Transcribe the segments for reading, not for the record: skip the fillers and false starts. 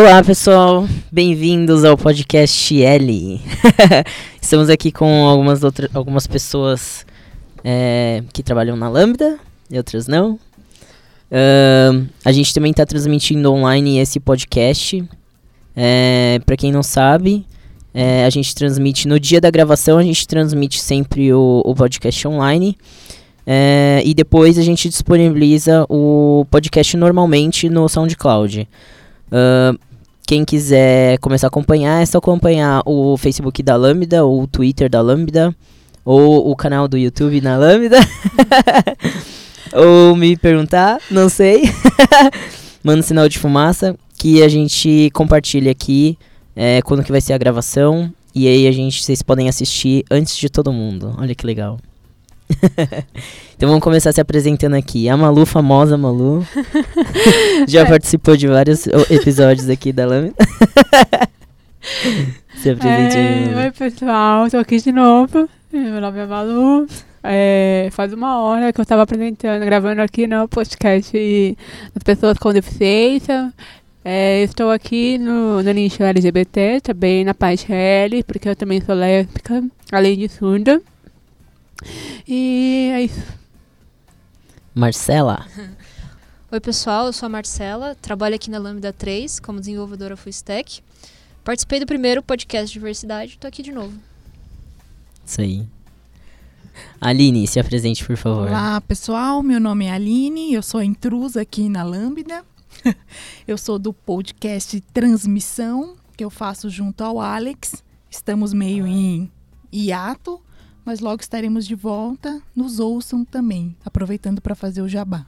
Olá pessoal, bem-vindos ao podcast L. Estamos aqui com algumas pessoas que trabalham na Lambda e outras não. A gente também está transmitindo online esse podcast. Para quem não sabe, a gente transmite no dia da gravação, a gente transmite sempre o podcast online. E depois a gente disponibiliza o podcast normalmente no SoundCloud. Quem quiser começar a acompanhar, é só acompanhar o Facebook da Lambda, ou o Twitter da Lambda, ou o canal do YouTube na Lambda, ou me perguntar, não sei, manda um sinal de fumaça, que a gente compartilha aqui quando que vai ser a gravação, e aí vocês podem assistir antes de todo mundo, olha que legal. Então vamos começar se apresentando aqui. A Malu, famosa Malu. Já participou de vários episódios aqui da Lâmina. Se apresente aí. Oi pessoal, tô aqui de novo. Meu nome é Malu. Faz uma hora que eu estava gravando aqui no podcast das pessoas com deficiência. Estou aqui no nicho LGBT, também na parte L, porque eu também sou lésbica, além de surda. E é isso. Marcela. Oi pessoal, eu sou a Marcela, trabalho aqui na Lambda 3 como desenvolvedora Full Stack. Participei do primeiro podcast de diversidade, estou aqui de novo. Isso aí. Aline, se apresente por favor. Olá pessoal, meu nome é Aline, eu sou intrusa aqui na Lambda. Eu sou do podcast Transmissão, que eu faço junto ao Alex. Estamos meio em hiato, mas logo estaremos de volta, nos ouçam também, aproveitando para fazer o jabá.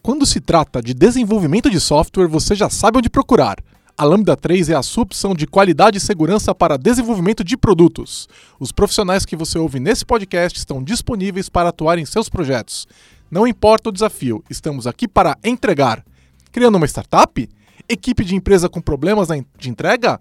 Quando se trata de desenvolvimento de software, você já sabe onde procurar. A Lambda 3 é a sua opção de qualidade e segurança para desenvolvimento de produtos. Os profissionais que você ouve nesse podcast estão disponíveis para atuar em seus projetos. Não importa o desafio, estamos aqui para entregar. Criando uma startup? Equipe de empresa com problemas de entrega?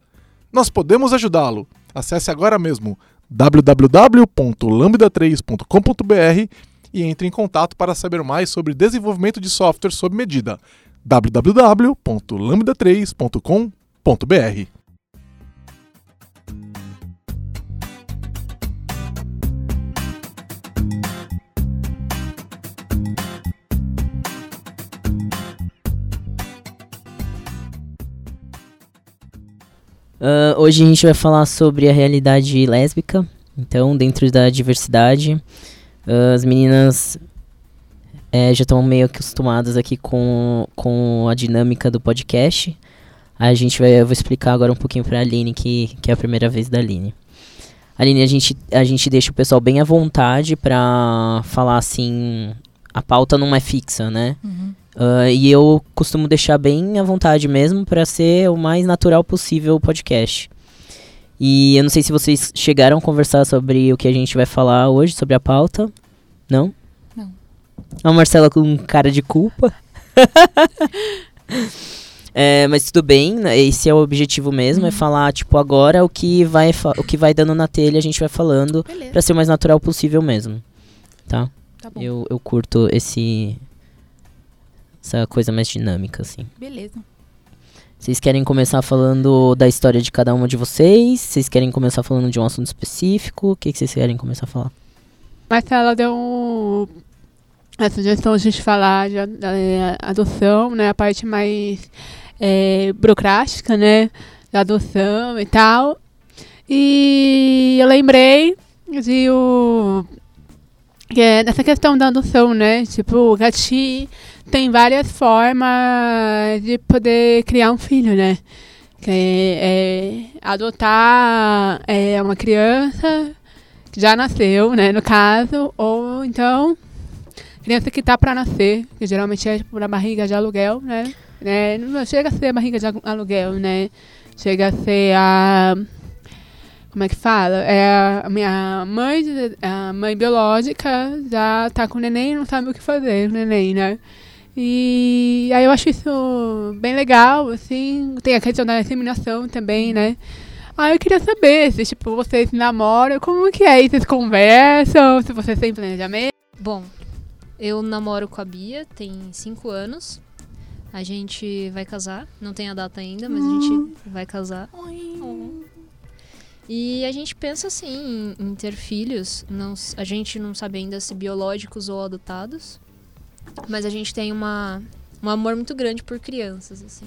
Nós podemos ajudá-lo. Acesse agora mesmo www.lambda3.com.br e entre em contato para saber mais sobre desenvolvimento de software sob medida. www.lambda3.com.br. Hoje a gente vai falar sobre a realidade lésbica, então dentro da diversidade, as meninas já estão meio acostumadas aqui com a dinâmica do podcast. Eu vou explicar agora um pouquinho para a Aline, que é a primeira vez da Aline. Aline, a gente deixa o pessoal bem à vontade para falar assim, a pauta não é fixa, né? Uhum. E eu costumo deixar bem à vontade mesmo para ser o mais natural possível o podcast. E eu não sei se vocês chegaram a conversar sobre o que a gente vai falar hoje, sobre a pauta. Não? A Marcela com cara de culpa. Mas tudo bem, esse é o objetivo mesmo, é falar, tipo, agora o que vai dando na telha a gente vai falando. Beleza. Pra ser o mais natural possível mesmo, tá? Tá bom. Eu curto essa coisa mais dinâmica, assim. Beleza. Vocês querem começar falando da história de cada uma de vocês? Vocês querem começar falando de um assunto específico? O que vocês querem começar a falar? Marcela deu a sugestão de falar da adoção, né, a parte mais burocrática, né, da adoção e tal. E eu lembrei de dessa questão da adoção, né, tipo, a gente tem várias formas de poder criar um filho, né, que adotar uma criança que já nasceu, né, no caso, ou então criança que tá pra nascer, que geralmente é tipo na barriga de aluguel, né? Não chega a ser barriga de aluguel, né? Chega a ser a... Como é que fala? A minha mãe, a mãe biológica, já tá com o neném e não sabe o que fazer, o neném, né? E aí eu acho isso bem legal, assim. Tem a questão da inseminação também, né? Ah, eu queria saber se, tipo, vocês namoram, como que é? E vocês conversam, se vocês têm planejamento? Bom, eu namoro com a Bia, tem 5 anos. A gente vai casar, não tem a data ainda, mas a gente vai casar. E a gente pensa, assim, em ter filhos. Não, a gente não sabe ainda se biológicos ou adotados. Mas a gente tem um amor muito grande por crianças, assim.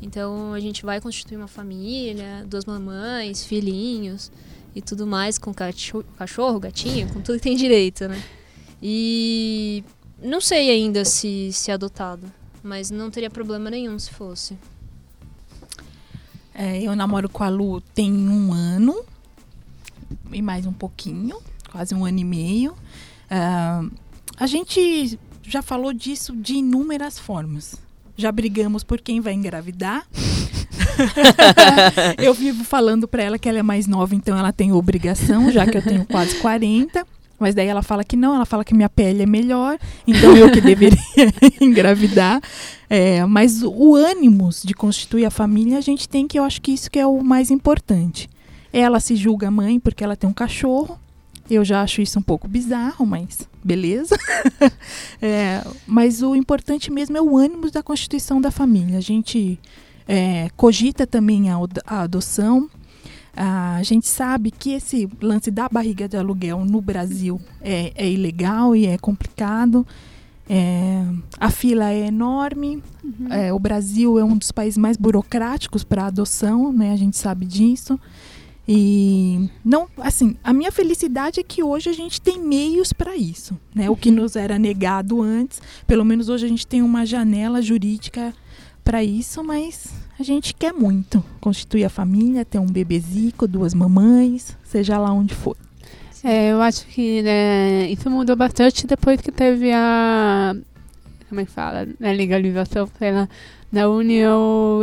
Então, a gente vai constituir uma família, 2 mamães, filhinhos e tudo mais, com cachorro, gatinho, com tudo que tem direito, né? E não sei ainda se é adotado, mas não teria problema nenhum se fosse. É, eu namoro com a Lu tem 1 ano e mais um pouquinho, quase 1 ano e meio. A gente já falou disso de inúmeras formas. Já brigamos por quem vai engravidar. Eu vivo falando pra ela que ela é mais nova, então ela tem obrigação, já que eu tenho quase 40. Mas daí ela fala que não, ela fala que minha pele é melhor, então eu que deveria engravidar. É, mas o ânimo de constituir a família, a gente tem que, eu acho que isso que é o mais importante. Ela se julga mãe porque ela tem um cachorro. Eu já acho isso um pouco bizarro, mas beleza. Mas o importante mesmo é o ânimo da constituição da família. A gente cogita também a adoção. A gente sabe que esse lance da barriga de aluguel no Brasil é ilegal e é complicado. A fila é enorme. Uhum. O Brasil é um dos países mais burocráticos para adoção, né? A gente sabe disso. E não, assim, a minha felicidade é que hoje a gente tem meios para isso, né? O que nos era negado antes, pelo menos hoje a gente tem uma janela jurídica para isso, mas a gente quer muito constituir a família, ter um bebezico, 2 mamães, seja lá onde for. Eu acho que, né, isso mudou bastante depois que teve a, como é que fala, a legalização, sei lá, da união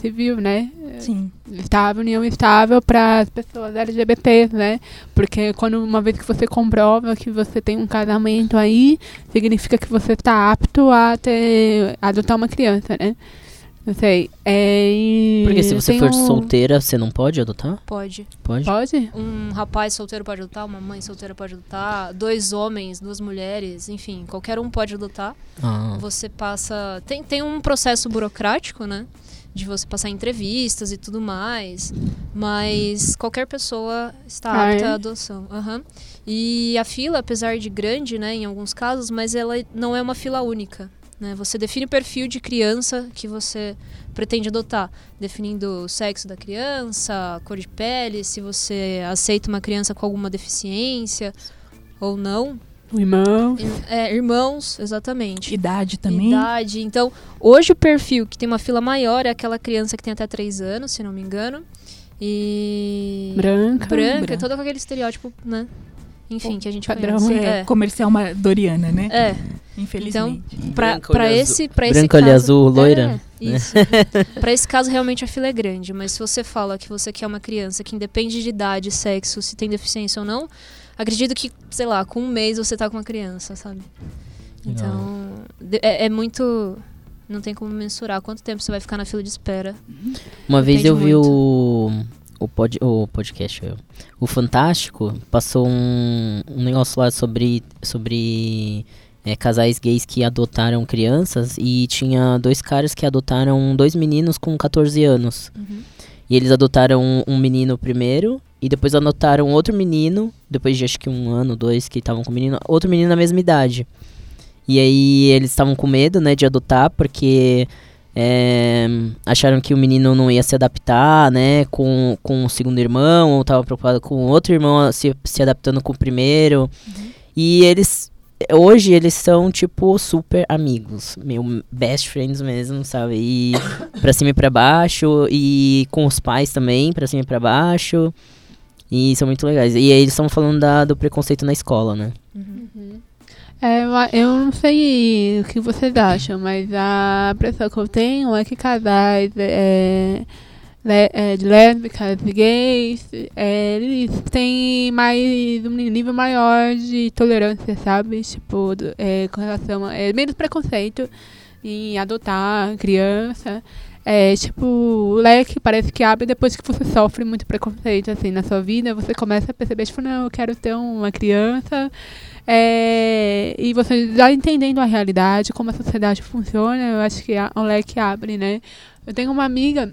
civil, né? Sim. Estável, união estável para as pessoas LGBTs, né? Porque quando uma vez que você comprova que você tem um casamento aí, significa que você está apto a adotar uma criança, né? Não sei. Porque se você for solteira, você não pode adotar? Pode. Um rapaz solteiro pode adotar, uma mãe solteira pode adotar, 2 homens, 2 mulheres, enfim, qualquer um pode adotar. Você passa... Tem um processo burocrático, né? De você passar entrevistas e tudo mais. Mas qualquer pessoa está apta à adoção. Uhum. E a fila, apesar de grande, né, em alguns casos, mas ela não é uma fila única. Você define o perfil de criança que você pretende adotar, definindo o sexo da criança, a cor de pele, se você aceita uma criança com alguma deficiência ou não. Irmão. Irmãos, exatamente. Idade também. Idade. Então, hoje o perfil que tem uma fila maior é aquela criança que tem até 3 anos, se não me engano. E... Branca. Todo aquele estereótipo, né? Enfim, que a gente conhece. Comercial doriana, né? Infelizmente. Então, pra esse caso... Branca, olho azul, loira. Isso. Pra esse caso, realmente, a fila é grande. Mas se você fala que você quer uma criança que independe de idade, sexo, se tem deficiência ou não, acredito que, sei lá, com 1 mês você tá com uma criança, sabe? Então, é muito... Não tem como mensurar quanto tempo você vai ficar na fila de espera. Uma vez eu vi o podcast, o Fantástico, passou um negócio lá sobre casais gays que adotaram crianças, e tinha 2 caras que adotaram 2 meninos com 14 anos. Uhum. E eles adotaram um menino primeiro, e depois adotaram outro menino, depois de acho que 1 ano, 2 que estavam com o menino, outro menino na mesma idade. E aí eles estavam com medo, né, de adotar, porque... acharam que o menino não ia se adaptar, né, com o segundo irmão, ou tava preocupado com o outro irmão se adaptando com o primeiro. Uhum. E hoje eles são, tipo, super amigos, meu best friends mesmo, sabe, e pra cima e pra baixo, e com os pais também, pra cima e pra baixo, e são muito legais. E aí eles estão falando do preconceito na escola, né. Uhum. Eu não sei o que vocês acham, mas a impressão que eu tenho é que casais de lésbicas, gays, eles têm mais um nível maior de tolerância, sabe? Tipo, com relação a menos preconceito em adotar criança. Tipo, o leque parece que abre depois que você sofre muito preconceito, assim, na sua vida. Você começa a perceber, tipo, não, eu quero ter uma criança. E você já entendendo a realidade, como a sociedade funciona, eu acho que o leque abre, né? Eu tenho uma amiga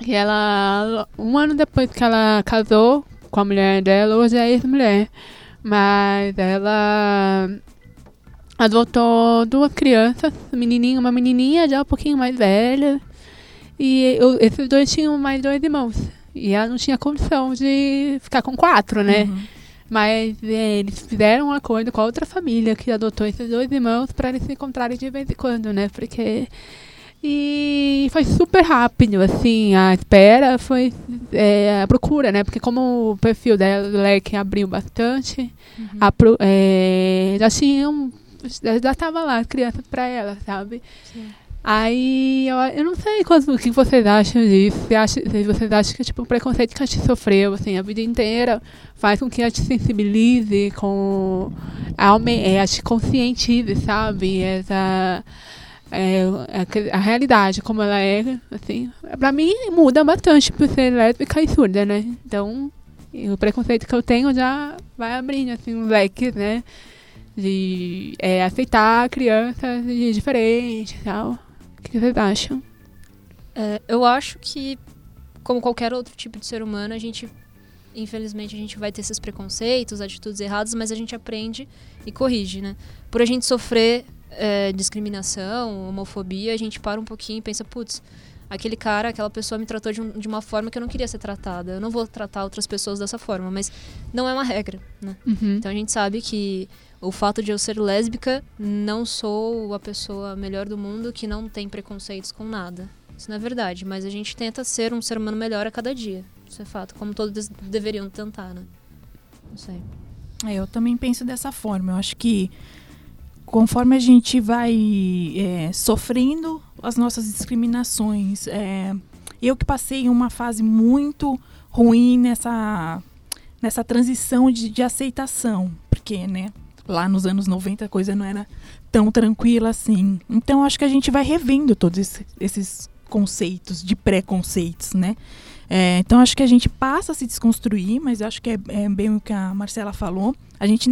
que ela, um ano depois que ela casou com a mulher dela, hoje é ex-mulher, mas ela adotou duas crianças, um menininho, uma menininha já um pouquinho mais velha. E esses dois tinham mais dois irmãos. E ela não tinha condição de ficar com quatro, né? Uhum. Mas eles fizeram um acordo com a outra família que adotou esses dois irmãos para eles se encontrarem de vez em quando, né? Porque... E foi super rápido, assim, a espera foi a procura, né? Porque como o perfil dela, do leque, abriu bastante, uhum. Já estava lá as crianças para ela, sabe? Sim. Aí, eu não sei o que vocês acham disso. Se vocês acham que tipo, o preconceito que a gente sofreu assim, a vida inteira faz com que a gente sensibilize, a gente conscientize, sabe? A realidade como ela é, assim, pra mim muda bastante por ser lésbica e surda, né? Então, o preconceito que eu tenho já vai abrindo, assim, uns leques, né? De aceitar crianças diferentes e tal. O que vocês acham? Eu acho que, como qualquer outro tipo de ser humano, a gente, infelizmente, a gente vai ter esses preconceitos, atitudes erradas, mas a gente aprende e corrige, né? Por a gente sofrer discriminação, homofobia, a gente para um pouquinho e pensa, putz, aquele cara, aquela pessoa me tratou de uma forma que eu não queria ser tratada, eu não vou tratar outras pessoas dessa forma, mas não é uma regra, né? Uhum. Então a gente sabe que o fato de eu ser lésbica, não sou a pessoa melhor do mundo que não tem preconceitos com nada. Isso não é verdade, mas a gente tenta ser um ser humano melhor a cada dia. Isso é fato, como todos deveriam tentar, né? Não sei. Eu também penso dessa forma. Eu acho que conforme a gente vai sofrendo as nossas discriminações, eu que passei uma fase muito ruim nessa transição de aceitação, porque, né? Lá nos anos 90 a coisa não era tão tranquila assim. Então, acho que a gente vai revendo todos esses conceitos de preconceitos, né? Então, acho que a gente passa a se desconstruir, mas acho que é bem o que a Marcela falou. A gente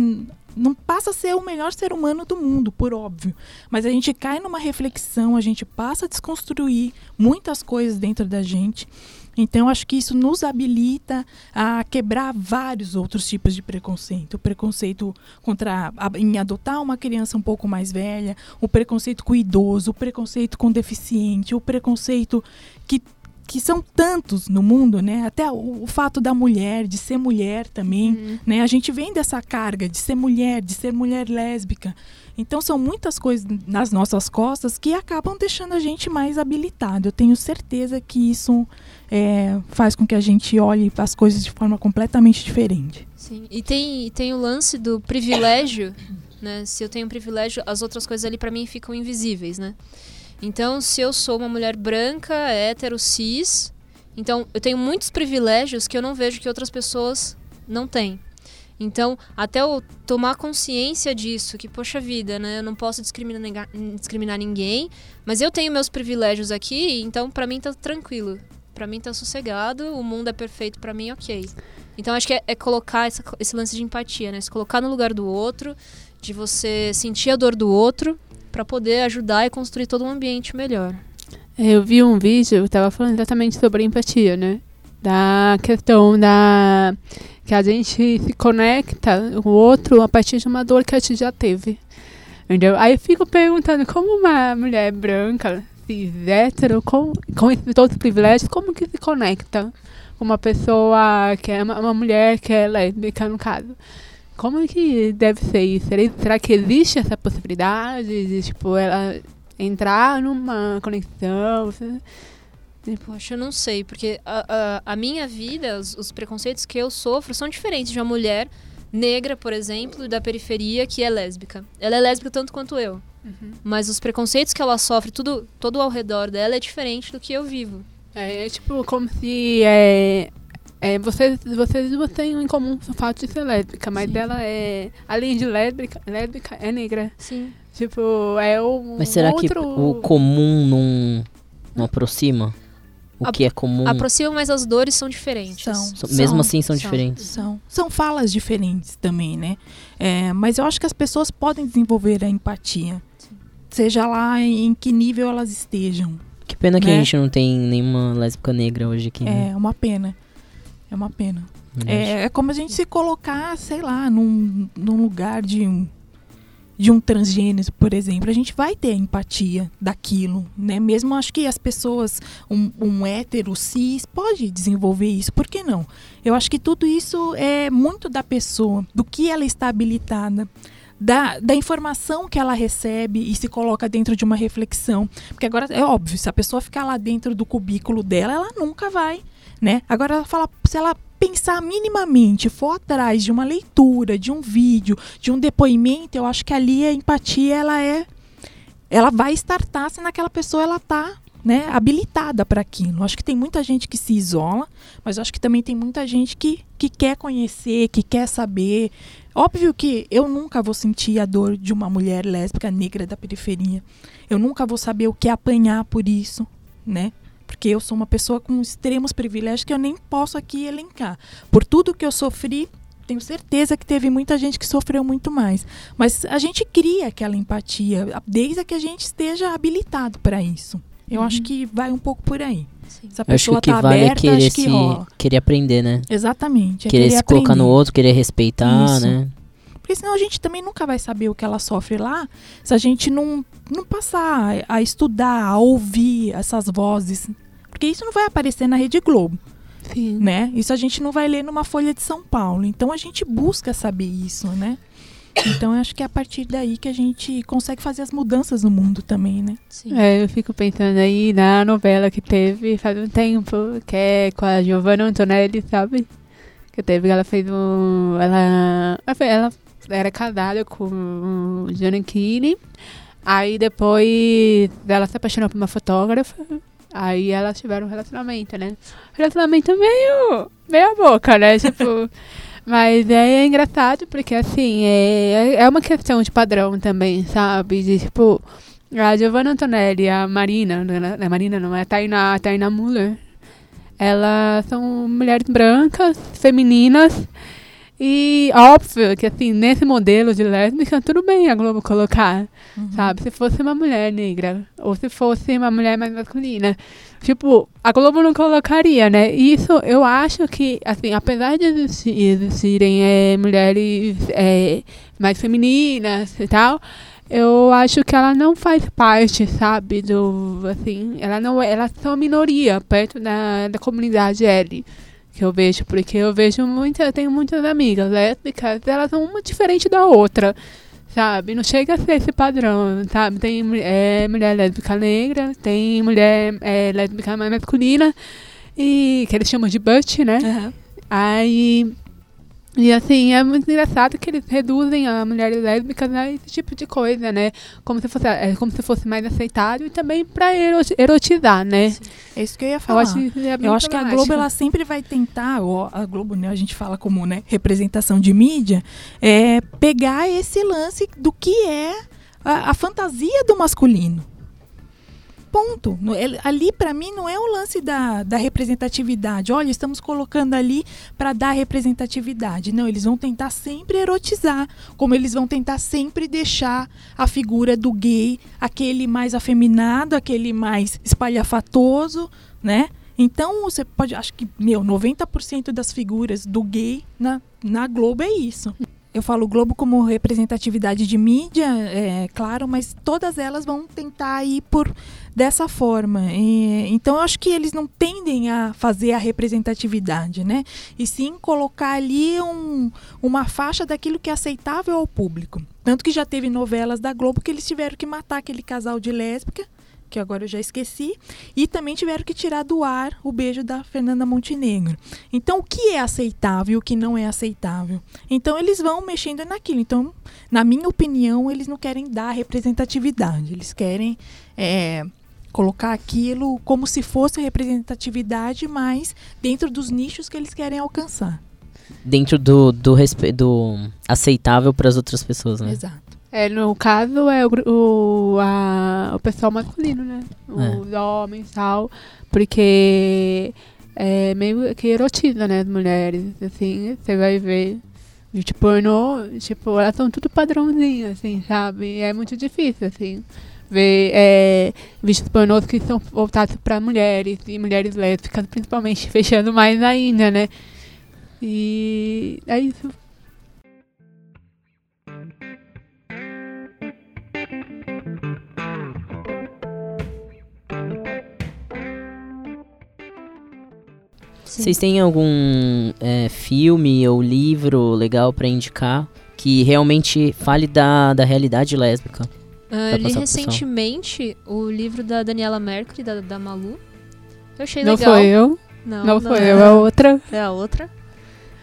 não passa a ser o melhor ser humano do mundo, por óbvio. Mas a gente cai numa reflexão, a gente passa a desconstruir muitas coisas dentro da gente. Então, acho que isso nos habilita a quebrar vários outros tipos de preconceito. O preconceito em adotar uma criança um pouco mais velha, o preconceito com o idoso, o preconceito com o deficiente, o preconceito que são tantos no mundo, né? Até o fato da mulher, de ser mulher também, né? A gente vem dessa carga de ser mulher lésbica. Então, são muitas coisas nas nossas costas que acabam deixando a gente mais habilitado. Eu tenho certeza que isso faz com que a gente olhe as coisas de forma completamente diferente. Sim, e tem o lance do privilégio, né? Se eu tenho privilégio, as outras coisas ali para mim ficam invisíveis, né? Então, se eu sou uma mulher branca, hétero, cis, então eu tenho muitos privilégios que eu não vejo que outras pessoas não têm. Então, até eu tomar consciência disso, que, poxa vida, né? Eu não posso discriminar ninguém, mas eu tenho meus privilégios aqui, então pra mim tá tranquilo. Pra mim tá sossegado, o mundo é perfeito pra mim, ok. Então, acho que é colocar esse lance de empatia, né? Se colocar no lugar do outro, de você sentir a dor do outro, para poder ajudar e construir todo um ambiente melhor. Eu vi um vídeo, eu tava falando exatamente sobre empatia, né? Da questão da... que a gente se conecta com o outro a partir de uma dor que a gente já teve. Entendeu? Aí eu fico perguntando como uma mulher branca, cis, hétero, com esses todos os privilégios, como que se conecta com uma pessoa que é uma mulher que é lésbica, no caso. Como é que deve ser isso? Será que existe essa possibilidade de, tipo, ela entrar numa conexão? Poxa, eu não sei, porque a minha vida, os preconceitos que eu sofro são diferentes de uma mulher negra, por exemplo, da periferia, que é lésbica. Ela é lésbica tanto quanto eu, mas os preconceitos que ela sofre, todo ao redor dela é diferente do que eu vivo. É tipo como se vocês têm em comum o fato de ser lésbica, mas sim, ela é, além de lésbica, é negra. Sim. Tipo, é um. Mas será outro... que o comum não aproxima? O que é comum? Aproxima, mas as dores são diferentes. São. São falas diferentes também, né? É, mas eu acho que as pessoas podem desenvolver a empatia. Sim. Seja lá em que nível elas estejam. Que pena, né? Que a gente não tem nenhuma lésbica negra hoje aqui. Né? É uma pena. É uma pena. É como a gente se colocar, sei lá, num lugar de um transgênero, por exemplo. A gente vai ter empatia daquilo, né? Mesmo acho que as pessoas, um hétero cis, pode desenvolver isso. Por que não? Eu acho que tudo isso é muito da pessoa, do que ela está habilitada, da informação que ela recebe e se coloca dentro de uma reflexão. Porque agora, é óbvio, se a pessoa ficar lá dentro do cubículo dela, ela nunca vai, né? Agora, ela fala, se ela pensar minimamente, for atrás de uma leitura, de um vídeo, de um depoimento, eu acho que ali a empatia, ela vai startar se naquela pessoa ela está, né, habilitada para aquilo. Eu acho que tem muita gente que se isola, mas eu acho que também tem muita gente que quer conhecer, que quer saber. Óbvio que eu nunca vou sentir a dor de uma mulher lésbica negra da periferia. Eu nunca vou saber o que apanhar por isso, né? Porque eu sou uma pessoa com extremos privilégios que eu nem posso aqui elencar. Por tudo que eu sofri, tenho certeza que teve muita gente que sofreu muito mais. Mas a gente cria aquela empatia, desde que a gente esteja habilitado para isso. Eu acho que vai um pouco por aí. Sim. Se a pessoa está aberta, acho que rola. Querer aprender, né? Exatamente. É querer se colocar no outro, querer respeitar, isso, né? Porque senão a gente também nunca vai saber o que ela sofre lá se a gente não passar a estudar, a ouvir essas vozes. Porque isso não vai aparecer na Rede Globo. Sim. Né? Isso a gente não vai ler numa Folha de São Paulo. Então a gente busca saber isso, né? Então eu acho que é a partir daí que a gente consegue fazer as mudanças no mundo também, né? Sim. É, eu fico pensando aí na novela que teve faz um tempo, que é com a Giovanna Antonelli, sabe? Que teve, ela fez um... Ela era casada com o Gianecchini, aí depois ela se apaixonou por uma fotógrafa, aí elas tiveram um relacionamento, né? Relacionamento meio a boca, né? Tipo, mas é engraçado porque, assim, é uma questão de padrão também, sabe? De, tipo, a Giovanna Antonelli, a Taina Muller, elas são mulheres brancas, femininas. E óbvio que, assim, nesse modelo de lésbica, tudo bem a Globo colocar, sabe? Se fosse uma mulher negra, ou se fosse uma mulher mais masculina, tipo, a Globo não colocaria, né? E isso, eu acho que, assim, apesar de existirem mulheres mais femininas e tal, eu acho que ela não faz parte, sabe, do, assim, ela é só minoria perto da comunidade L. Que eu vejo, porque eu tenho muitas amigas lésbicas, elas são uma diferente da outra, sabe? Não chega a ser esse padrão, sabe? Tem mulher lésbica negra, tem mulher lésbica mais masculina, e, que eles chamam de butch, né? Uhum. Aí, e assim, é muito engraçado que eles reduzem a mulheres lésbicas a esse tipo de coisa, né? Como se fosse mais aceitável e também para erotizar, né? Sim. É isso que eu ia falar. Eu acho que a Globo, ela sempre vai tentar, a Globo, né, a gente fala como, né, representação de mídia, pegar esse lance do que é a fantasia do masculino. Ponto. Ali, para mim, não é o lance da representatividade. Olha, estamos colocando ali para dar representatividade. Não, eles vão tentar sempre erotizar, como eles vão tentar sempre deixar a figura do gay, aquele mais afeminado, aquele mais espalhafatoso, né? Então, você pode... Acho que, 90% das figuras do gay na Globo é isso. Eu falo Globo como representatividade de mídia, claro, mas todas elas vão tentar ir por dessa forma. Então, eu acho que eles não tendem a fazer a representatividade, né? E sim colocar ali uma faixa daquilo que é aceitável ao público. Tanto que já teve novelas da Globo que eles tiveram que matar aquele casal de lésbica, que agora eu já esqueci, e também tiveram que tirar do ar o beijo da Fernanda Montenegro. Então, o que é aceitável e o que não é aceitável? Então, eles vão mexendo naquilo. Então, na minha opinião, eles não querem dar representatividade, eles querem colocar aquilo como se fosse representatividade, mas dentro dos nichos que eles querem alcançar. Dentro do aceitável para as outras pessoas, né? Exato. É, no caso, é o pessoal masculino, né? Os homens, tal. Porque é meio que erotiza, né? As mulheres, assim, você vai ver. Tipo, pornô, tipo, elas são tudo padrãozinho, assim, sabe? É muito difícil, assim, ver bichos pornôs que são voltados para mulheres, e mulheres lésbicas, principalmente, fechando mais ainda, né? E é isso. Sim. Vocês têm algum filme ou livro legal pra indicar que realmente fale da realidade lésbica? Eu li recentemente o livro da Daniela Mercury, da Malu. Eu achei legal. Não sou eu. Não foi eu, é outra. É a outra.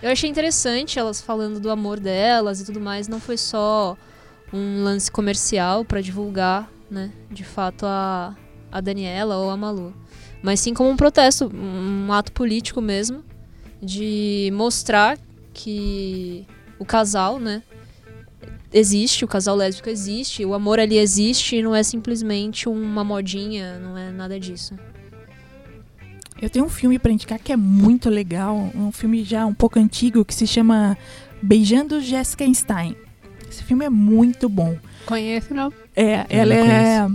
Eu achei interessante elas falando do amor delas e tudo mais. Não foi só um lance comercial pra divulgar, né, de fato, a Daniela ou a Malu. Mas sim como um protesto, um ato político mesmo, de mostrar que o casal, né, existe, o casal lésbico existe, o amor ali existe e não é simplesmente uma modinha, não é nada disso. Eu tenho um filme para indicar que é muito legal, um filme já um pouco antigo que se chama Beijando Jessica Stein. Esse filme é muito bom. Conheço, não? Ela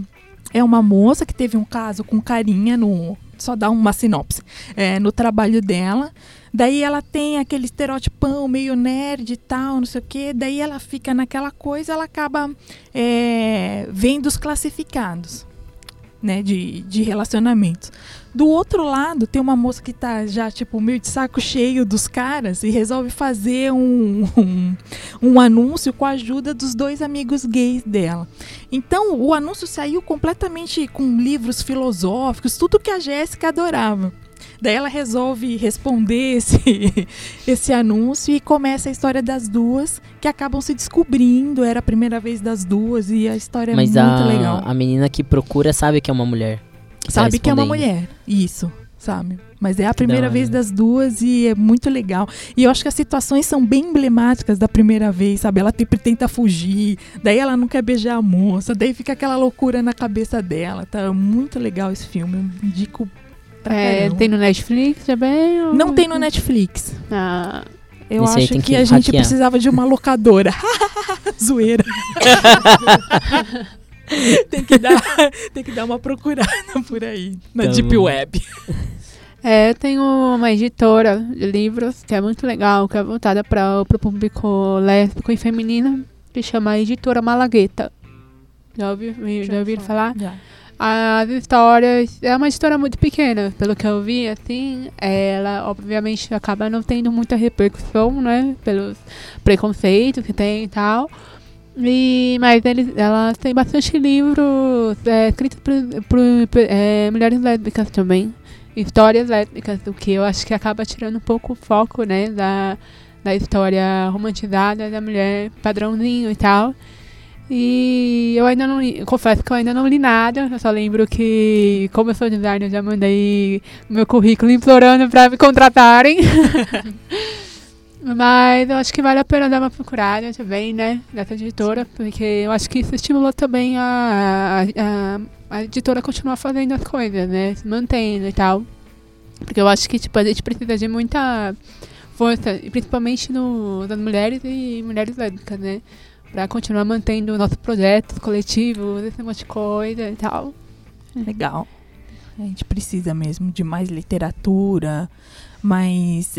é uma moça que teve um caso com carinha no... Só dá uma sinopse. No trabalho dela. Daí ela tem aquele estereotipão meio nerd e tal, não sei o quê. Daí ela fica naquela coisa, ela acaba vendo os classificados, né, de relacionamentos. Do outro lado, tem uma moça que tá já, tipo, meio de saco cheio dos caras e resolve fazer um anúncio com a ajuda dos dois amigos gays dela. Então, o anúncio saiu completamente com livros filosóficos, tudo que a Jéssica adorava. Daí ela resolve responder esse anúncio e começa a história das duas, que acabam se descobrindo, era a primeira vez das duas e a história é muito legal. Mas a menina que procura sabe que é uma mulher. Sabe que é uma mulher, isso, sabe? Mas é a primeira vez das duas e é muito legal. E eu acho que as situações são bem emblemáticas da primeira vez, sabe? Ela tenta fugir, daí ela não quer beijar a moça, daí fica aquela loucura na cabeça dela, tá? Muito legal esse filme, eu indico. Tem no Netflix também? Ou... Não tem no Netflix. Ah, eu acho que a gente precisava de uma locadora. Zoeira. tem que dar uma procurada por aí, na Deep Web. Eu tenho uma editora de livros que é muito legal, que é voltada para o público lésbico e feminino, que chama Editora Malagueta. Já ouviram falar? Já. As histórias... É uma história muito pequena, pelo que eu vi, assim. Ela, obviamente, acaba não tendo muita repercussão, né? Pelos preconceitos que tem e tal. Mas ela tem bastante livros escritos por mulheres lésbicas também. Histórias lésbicas, o que eu acho que acaba tirando um pouco o foco, né? Da história romantizada da mulher padrãozinho e tal. E eu ainda não li, confesso que eu ainda não li nada, eu só lembro que, como eu sou designer, eu já mandei meu currículo implorando pra me contratarem. Mas eu acho que vale a pena dar uma procurada também, né, dessa editora, porque eu acho que isso estimulou também a editora a continuar fazendo as coisas, né, se mantendo e tal. Porque eu acho que, tipo, a gente precisa de muita força, principalmente das mulheres e mulheres lésbicas, né, pra continuar mantendo o nosso projeto coletivo, esse monte de coisa e tal. Legal. A gente precisa mesmo de mais literatura, mais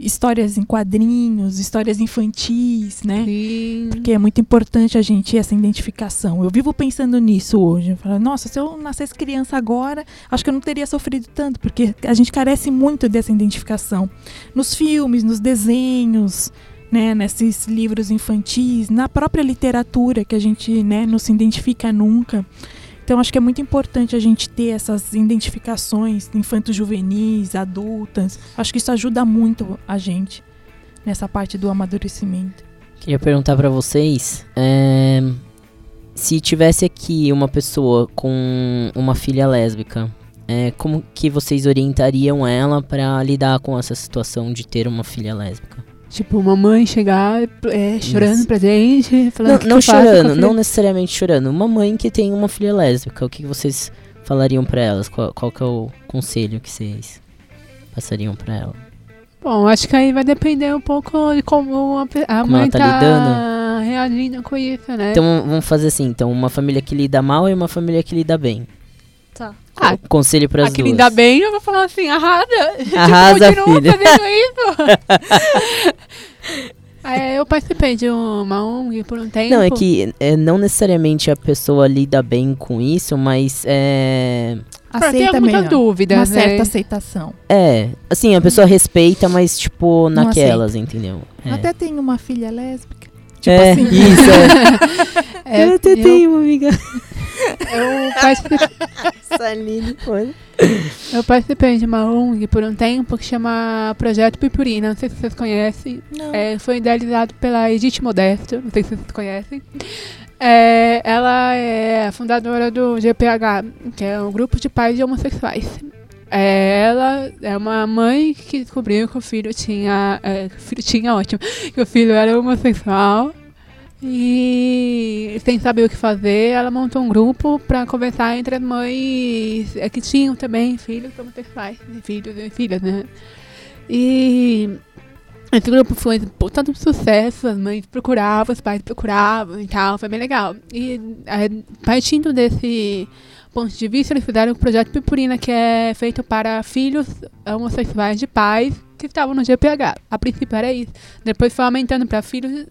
histórias em quadrinhos, histórias infantis, né? Sim. Porque é muito importante a gente ter essa identificação. Eu vivo pensando nisso hoje. Eu falo, nossa, se eu nascesse criança agora, acho que eu não teria sofrido tanto, porque a gente carece muito dessa identificação. Nos filmes, nos desenhos... Né, nesses livros infantis, na própria literatura que a gente, né, não se identifica nunca. Então acho que é muito importante a gente ter essas identificações infanto-juvenis, adultas. Acho que isso ajuda muito a gente nessa parte do amadurecimento. Queria perguntar para vocês Se tivesse aqui uma pessoa com uma filha lésbica, como que vocês orientariam ela pra lidar com essa situação de ter uma filha lésbica? Tipo, mamãe chegar chorando pra gente, falando não, que não chorando, não necessariamente chorando. Uma mãe que tem uma filha lésbica, o que vocês falariam pra elas? Qual que é o conselho que vocês passariam pra ela? Bom, acho que aí vai depender um pouco de como a mãe tá reagindo com isso, né? Então, vamos fazer assim. Então, uma família que lida mal e uma família que lida bem. Tá. Conselho pras duas. A que lida bem, eu vou falar assim, arrasa, tipo, continua fazendo isso. Eu participei de uma ONG por um tempo. Não, é que não necessariamente a pessoa lida bem com isso, mas aceita melhor. Dúvidas, uma certa aceitação. Assim, a pessoa respeita, mas tipo, não naquelas, aceita. Entendeu? Até tem uma filha lésbica. Tipo assim. Isso, eu até tenho uma amiga. Eu participei de uma ONG por um tempo que chama Projeto Pipurina, não sei se vocês conhecem. Foi idealizado pela Edith Modesto, não sei se vocês conhecem. Ela é a fundadora do GPH, que é um grupo de pais de homossexuais. Ela é uma mãe que descobriu que o filho tinha... que o filho era homossexual. E sem saber o que fazer, ela montou um grupo para conversar entre as mães que tinham também filhos homossexuais, filhos e filhas, né? E esse grupo foi tanto sucesso, as mães procuravam, os pais procuravam e tal, foi bem legal. E partindo desse ponto de vista, eles fizeram o Projeto Pipurina, que é feito para filhos homossexuais de pais que estavam no GPH. A princípio era isso. Depois foi aumentando para filhos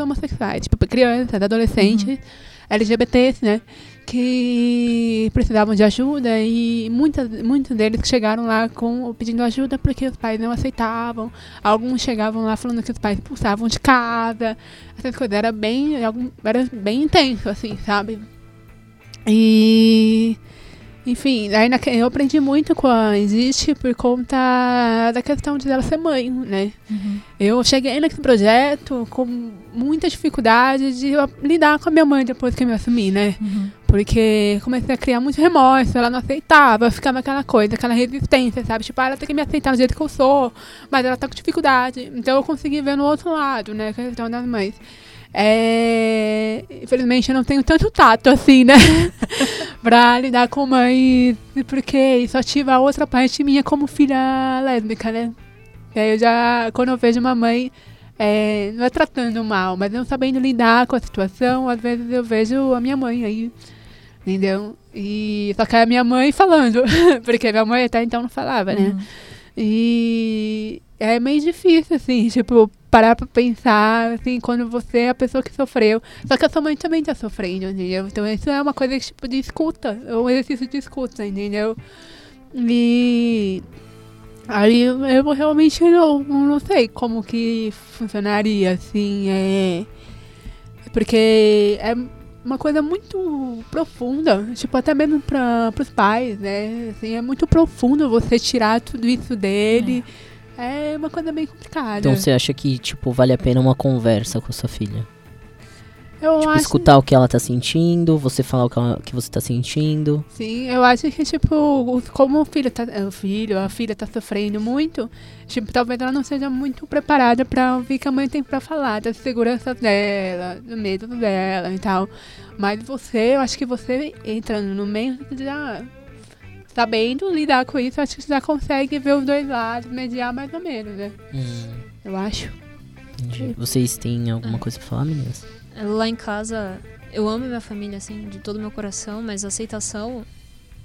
homossexuais, tipo crianças, adolescentes, LGBTs, né? Que precisavam de ajuda e muitos deles chegaram lá pedindo ajuda porque os pais não aceitavam. Alguns chegavam lá falando que os pais expulsavam de casa. Essas coisas era bem intenso, assim, sabe? E... enfim, aí eu aprendi muito com a Edith por conta da questão de ela ser mãe, né? Uhum. Eu cheguei nesse projeto com muita dificuldade de lidar com a minha mãe depois que eu me assumi, né? Uhum. Porque comecei a criar muito remorso, ela não aceitava, ficava aquela coisa, aquela resistência, sabe? Tipo, ela tem que me aceitar do jeito que eu sou, mas ela tá com dificuldade. Então eu consegui ver no outro lado, né? A questão das mães. Infelizmente eu não tenho tanto tato assim, né? pra lidar com mãe, porque isso ativa a outra parte minha como filha lésbica, né? E aí quando eu vejo uma mãe não é tratando mal, mas não sabendo lidar com a situação, às vezes eu vejo a minha mãe aí, entendeu? E só que é a minha mãe falando, porque minha mãe até então não falava, né? E é meio difícil, assim, tipo, parar pra pensar, assim, quando você é a pessoa que sofreu. Só que a sua mãe também tá sofrendo, entendeu? Então isso é uma coisa que, tipo, de escuta, é um exercício de escuta, entendeu? E aí eu realmente não sei como que funcionaria, assim, porque é uma coisa muito profunda, tipo, até mesmo pros pais, né? Assim, é muito profundo você tirar tudo isso dele. É uma coisa bem complicada. Então você acha que, tipo, vale a pena uma conversa com a sua filha? Eu acho... escutar o que ela tá sentindo, você falar o que você tá sentindo. Sim, eu acho que, tipo, como a filha tá sofrendo muito, tipo, talvez ela não seja muito preparada pra ouvir o que a mãe tem pra falar, das seguranças dela, do medo dela e tal. Mas eu acho que você entrando no meio da... sabendo lidar com isso, acho que você já consegue ver os dois lados, mediar mais ou menos, né? Eu acho. Entendi. Vocês têm alguma coisa pra falar, meninas? Lá em casa, eu amo minha família, assim, de todo o meu coração, mas a aceitação,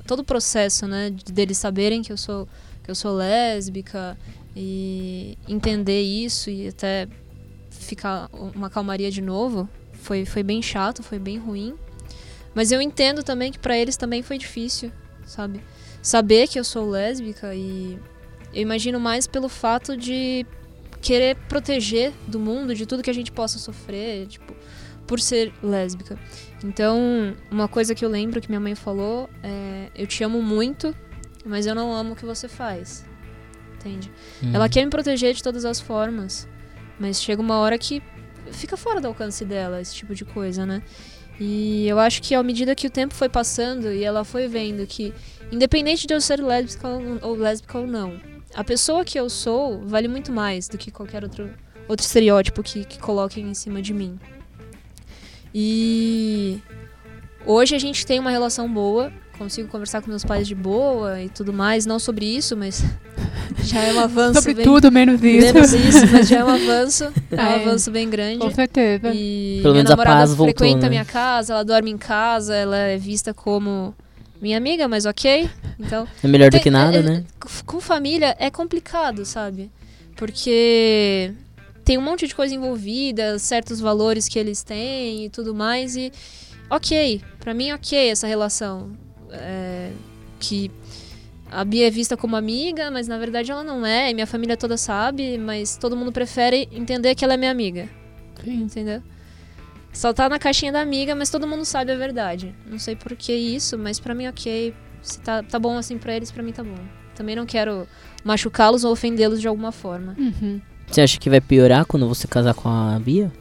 todo o processo, né, deles saberem que eu sou lésbica e entender isso e até ficar uma calmaria de novo, foi bem chato, foi bem ruim. Mas eu entendo também que pra eles também foi difícil, sabe? Saber que eu sou lésbica e eu imagino mais pelo fato de querer proteger do mundo, de tudo que a gente possa sofrer, tipo, por ser lésbica. Então, uma coisa que eu lembro que minha mãe falou é: eu te amo muito, mas eu não amo o que você faz. Entende? Ela quer me proteger de todas as formas, mas chega uma hora que fica fora do alcance dela, esse tipo de coisa, né? E eu acho que à medida que o tempo foi passando e ela foi vendo que, independente de eu ser lésbica ou não, a pessoa que eu sou vale muito mais do que qualquer outro estereótipo que coloquem em cima de mim. E hoje a gente tem uma relação boa, consigo conversar com meus pais de boa e tudo mais, não sobre isso, mas já é um avanço. Sobre bem, tudo menos isso. Menos isso, mas já é um avanço, avanço bem grande. Com certeza. E pelo minha namorada frequenta voltou, né? Minha casa, ela dorme em casa, ela é vista como minha amiga, mas ok. Então, é melhor do que nada, né? Com família é complicado, sabe? Porque tem um monte de coisa envolvida, certos valores que eles têm e tudo mais, e ok, pra mim ok essa relação. É, que a Bia é vista como amiga, mas na verdade ela não é, e minha família toda sabe, mas todo mundo prefere entender que ela é minha amiga. Sim. Entendeu? Só tá na caixinha da amiga, mas todo mundo sabe a verdade. Não sei por que isso, mas pra mim ok. Se tá bom assim pra eles, pra mim tá bom. Também não quero machucá-los ou ofendê-los de alguma forma. Uhum. Você acha que vai piorar quando você casar com a Bia?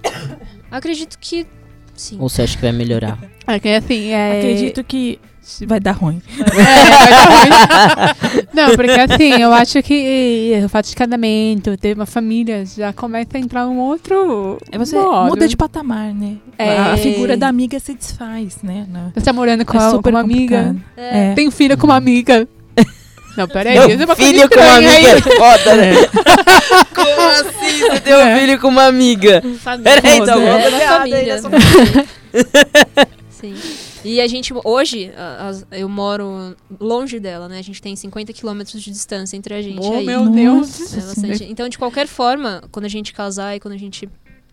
Acredito que sim. Ou você acha que vai melhorar? Acredito que vai dar ruim. Vai dar ruim. Não, porque assim, eu acho que o fato de casamento, ter uma família, já começa a entrar um outro... Você muda de patamar, né? A figura da amiga se desfaz, né? Você tá morando com uma amiga. É. Tem um filho com uma amiga. Não, peraí. Filho com uma amiga é foda, né? Como assim você tem um filho com uma amiga? Peraí, então vamos família. Sim. E a gente, hoje, eu moro longe dela, né? A gente tem 50 quilômetros de distância entre a gente. Oh, aí. Meu Deus! É bastante. Então, de qualquer forma, quando a gente casar e quando a gente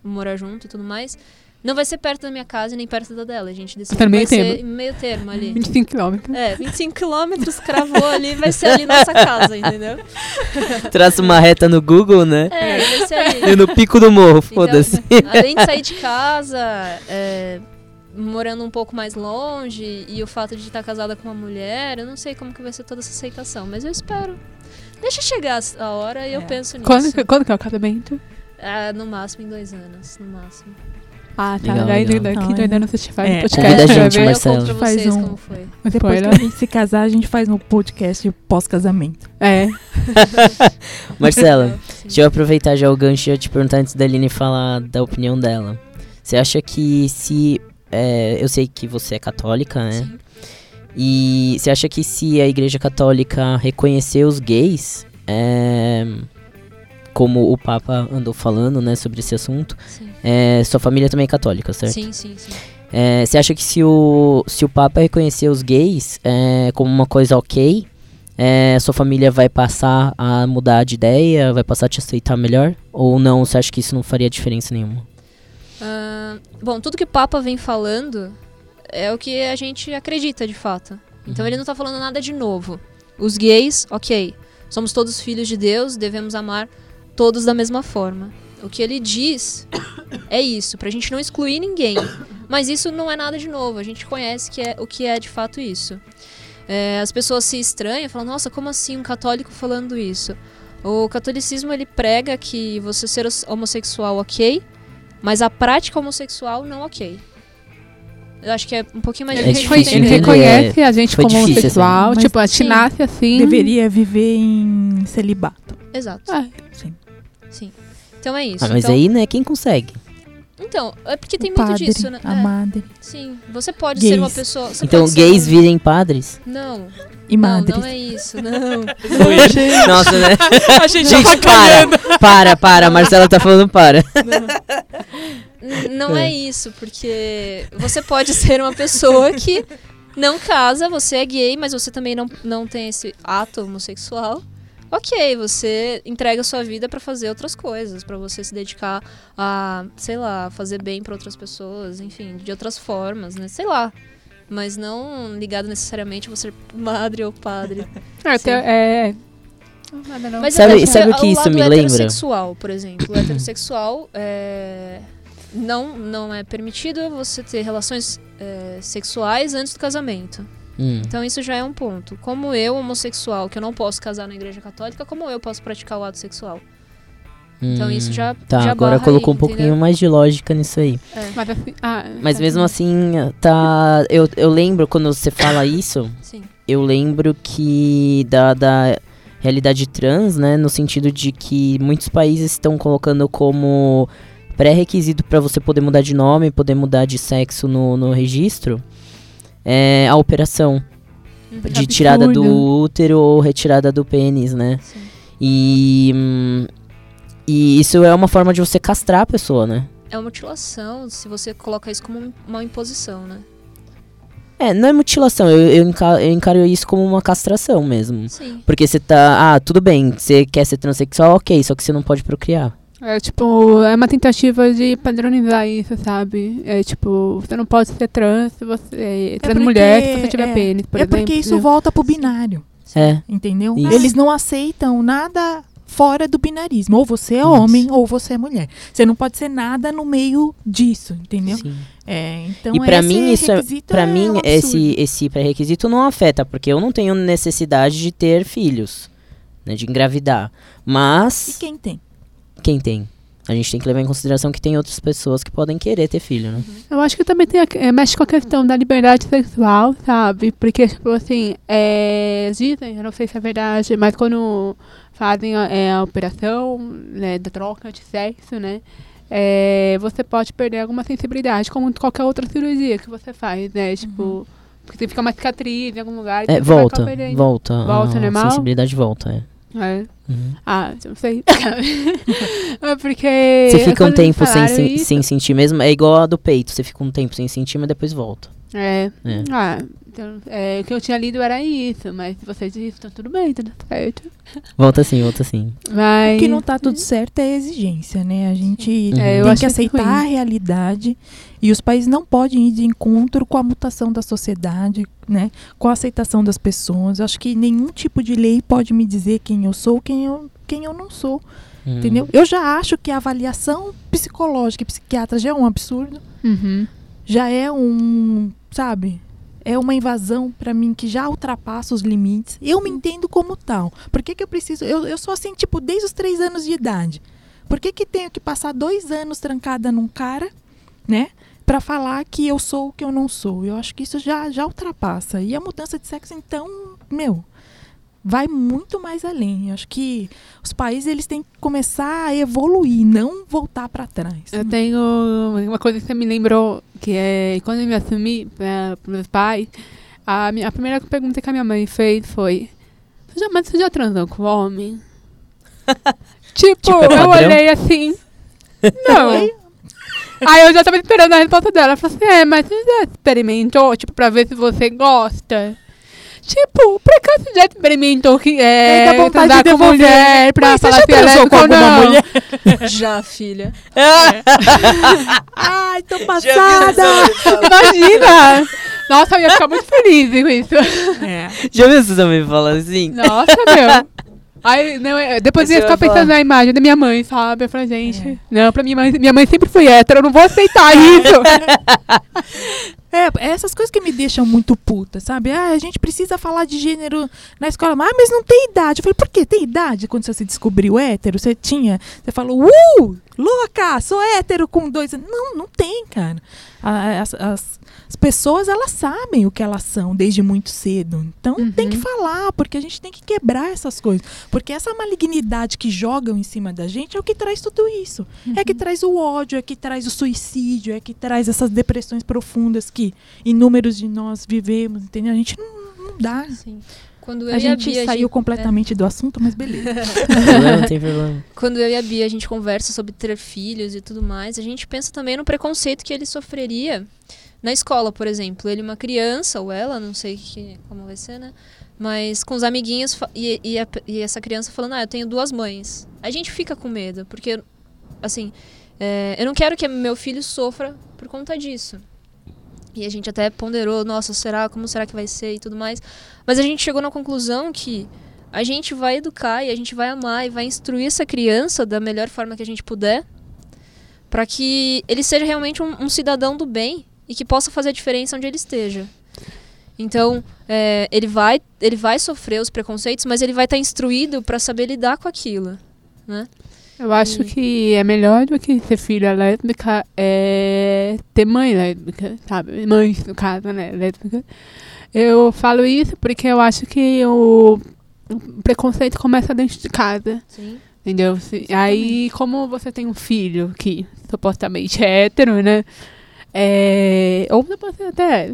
morar junto e tudo mais, não vai ser perto da minha casa e nem perto da dela. A gente decidiu que vai ser meio termo ali. 25 quilômetros. 25 quilômetros, cravou ali, vai ser ali nossa casa, entendeu? Traça uma reta no Google, né? Vai ser ali. E no pico do morro, então, foda-se. Além de sair de casa... morando um pouco mais longe e o fato de estar casada com uma mulher, eu não sei como que vai ser toda essa aceitação, mas eu espero. Deixa chegar a hora e eu penso nisso. Quando que é o casamento? No máximo em 2 anos, no máximo. Tá. Legal, aí daqui 2 anos você faz um podcast. Convida a gente, Marcelo. Eu conto pra vocês como foi. Mas depois que a gente se casar, a gente faz um podcast pós-casamento. Marcela, deixa eu aproveitar já o gancho e te perguntar antes da Aline falar da opinião dela. Você acha que se... eu sei que você é católica, né? Sim. E você acha que se a Igreja Católica reconhecer os gays, como o Papa andou falando, né, sobre esse assunto, sua família também é católica, certo? Sim. Você acha que se o Papa reconhecer os gays como uma coisa ok, sua família vai passar a mudar de ideia, vai passar a te aceitar melhor? Ou não, você acha que isso não faria diferença nenhuma? Bom, tudo que o Papa vem falando é o que a gente acredita de fato. Então ele não tá falando nada de novo. Os gays, ok, somos todos filhos de Deus, devemos amar todos da mesma forma. O que ele diz é isso, pra gente não excluir ninguém. Mas isso não é nada de novo, a gente conhece o que é de fato isso. As pessoas se estranham, falam, nossa, como assim um católico falando isso? O catolicismo ele prega que você ser homossexual, ok, mas a prática homossexual não ok. Eu acho que é um pouquinho mais difícil. Ele reconhece a gente como homossexual, tipo, a gente nasce assim... Deveria viver em celibato. Exato. Sim. Então é isso. Mas então, aí, né, quem consegue? Então, é porque tem muito disso, né? A madre. Sim, você pode ser uma pessoa... Então gays virem padres? Não. E madres? Não, não é isso, não. Nossa, né? A gente tá para, Marcela tá falando para. Não é isso, porque você pode ser uma pessoa que não casa, você é gay, mas você também não tem esse ato homossexual. Ok, você entrega sua vida pra fazer outras coisas, pra você se dedicar a, sei lá, fazer bem pra outras pessoas, enfim, de outras formas, né? Sei lá. Mas não ligado necessariamente a você madre ou padre. Mas sabe o que isso me lembra? Heterossexual, por exemplo. O heterossexual não é permitido você ter relações sexuais antes do casamento. Então isso já é um ponto. Como eu, homossexual, que eu não posso casar na Igreja Católica, como eu posso praticar o ato sexual? Então isso já tá, já agora colocou aí, um pouquinho mais de lógica nisso aí. Mas mesmo assim, tá, eu lembro quando você fala isso, sim, eu lembro que da realidade trans, né, no sentido de que muitos países estão colocando como pré-requisito para você poder mudar de nome, poder mudar de sexo no registro, é a operação de tirada do útero ou retirada do pênis, né? Sim. E isso é uma forma de você castrar a pessoa, né? É uma mutilação, se você coloca isso como uma imposição, né? É, não é mutilação, eu encaro isso como uma castração mesmo. Sim. Porque você tá, tudo bem, você quer ser transexual, ok, só que você não pode procriar. É, tipo, é uma tentativa de padronizar isso, sabe? É, tipo, você não pode ser trans se você... trans porque, mulher se você tiver pênis, por exemplo. É porque isso volta pro binário. É. Entendeu? Isso. Eles não aceitam nada fora do binarismo. Ou você é homem, ou você é mulher. Você não pode ser nada no meio disso, entendeu? Sim. É, então e pra mim, esse pré-requisito não afeta, porque eu não tenho necessidade de ter filhos, né, de engravidar. Mas... E quem tem? Quem tem. A gente tem que levar em consideração que tem outras pessoas que podem querer ter filho, né? Eu acho que também tem mexe com a questão da liberdade sexual, sabe? Porque, tipo assim, dizem, eu não sei se é verdade, mas quando fazem a operação, né, da troca de sexo, né? Você pode perder alguma sensibilidade, como qualquer outra cirurgia que você faz, né? Tipo, porque você fica uma cicatriz em algum lugar. Então volta, normal? A sensibilidade volta, eu não sei. É porque você fica um tempo sem sentir mesmo. É igual a do peito, você fica um tempo sem sentir, mas depois volta. Então, o que eu tinha lido era isso. Mas você disse, então tudo bem, tudo certo. Volta sim. Mas... O que não tá tudo certo é a exigência, né? A gente tem que aceitar a realidade. E os países não podem ir de encontro com a mutação da sociedade, né? Com a aceitação das pessoas. Eu acho que nenhum tipo de lei pode me dizer quem eu sou, quem eu não sou. Entendeu? Eu já acho que a avaliação psicológica e psiquiatra já é um absurdo. Já é um, sabe... É uma invasão para mim que já ultrapassa os limites. Eu me entendo como tal. Por que eu preciso... Eu sou assim, tipo, desde os 3 anos de idade. Por que tenho que passar 2 anos trancada num cara, né? Pra falar que eu sou o que eu não sou. Eu acho que isso já ultrapassa. E a mudança de sexo, então, vai muito mais além. Eu acho que os países, eles têm que começar a evoluir, não voltar para trás. Eu tenho uma coisa que você me lembrou, que é quando eu me assumi para meus pais, a primeira pergunta que a minha mãe fez foi: você já transou com homem? tipo, eu olhei assim, não. Aí eu já estava esperando a resposta dela. Ela falou assim, mas você já experimentou, tipo, para ver se você gosta? Tipo, por acaso já experimentou que transar com mulher pra falar que ela é com alguma mulher? Já, filha. Ai, tô passada. Imagina. Nossa, eu ia ficar muito feliz com isso. Já viu vocês também falar assim? Nossa, meu. Aí, não, depois eu ia ficar pensando na imagem da minha mãe, sabe? Eu falei, gente, não, pra minha mãe sempre foi hétero, eu não vou aceitar isso. Essas coisas que me deixam muito puta, sabe? A gente precisa falar de gênero na escola, mas não tem idade. Eu falei, por quê? Tem idade? Quando você se descobriu hétero, você falou, louca, sou hétero com 2 anos. Não, não tem, cara. As pessoas, elas sabem o que elas são desde muito cedo. Então, tem que falar, porque a gente tem que quebrar essas coisas. Porque essa malignidade que jogam em cima da gente é o que traz tudo isso. É que traz o ódio, é que traz o suicídio, é que traz essas depressões profundas que inúmeros de nós vivemos, entendeu? A gente não dá. Sim. A gente saiu completamente do assunto, mas beleza. Não tem problema. Quando eu e a Bia, a gente conversa sobre ter filhos e tudo mais, a gente pensa também no preconceito que ele sofreria na escola, por exemplo. Ele, uma criança, ou ela, não sei como vai ser, né? Mas com os amiguinhos e essa criança falando, eu tenho 2 mães. A gente fica com medo, porque, assim, eu não quero que meu filho sofra por conta disso. E a gente até ponderou, nossa, como será que vai ser e tudo mais. Mas a gente chegou na conclusão que a gente vai educar e a gente vai amar e vai instruir essa criança da melhor forma que a gente puder, para que ele seja realmente um cidadão do bem e que possa fazer a diferença onde ele esteja. Então, ele vai sofrer os preconceitos, mas ele vai estar instruído para saber lidar com aquilo, né? Eu acho que é melhor do que ser filha lésbica é ter mãe lésbica, sabe? Mães, no caso, né? Lésbica. Eu falo isso porque eu acho que o preconceito começa dentro de casa. Sim. Entendeu? Exatamente. Aí, como você tem um filho que supostamente é hétero, né? É, ou você até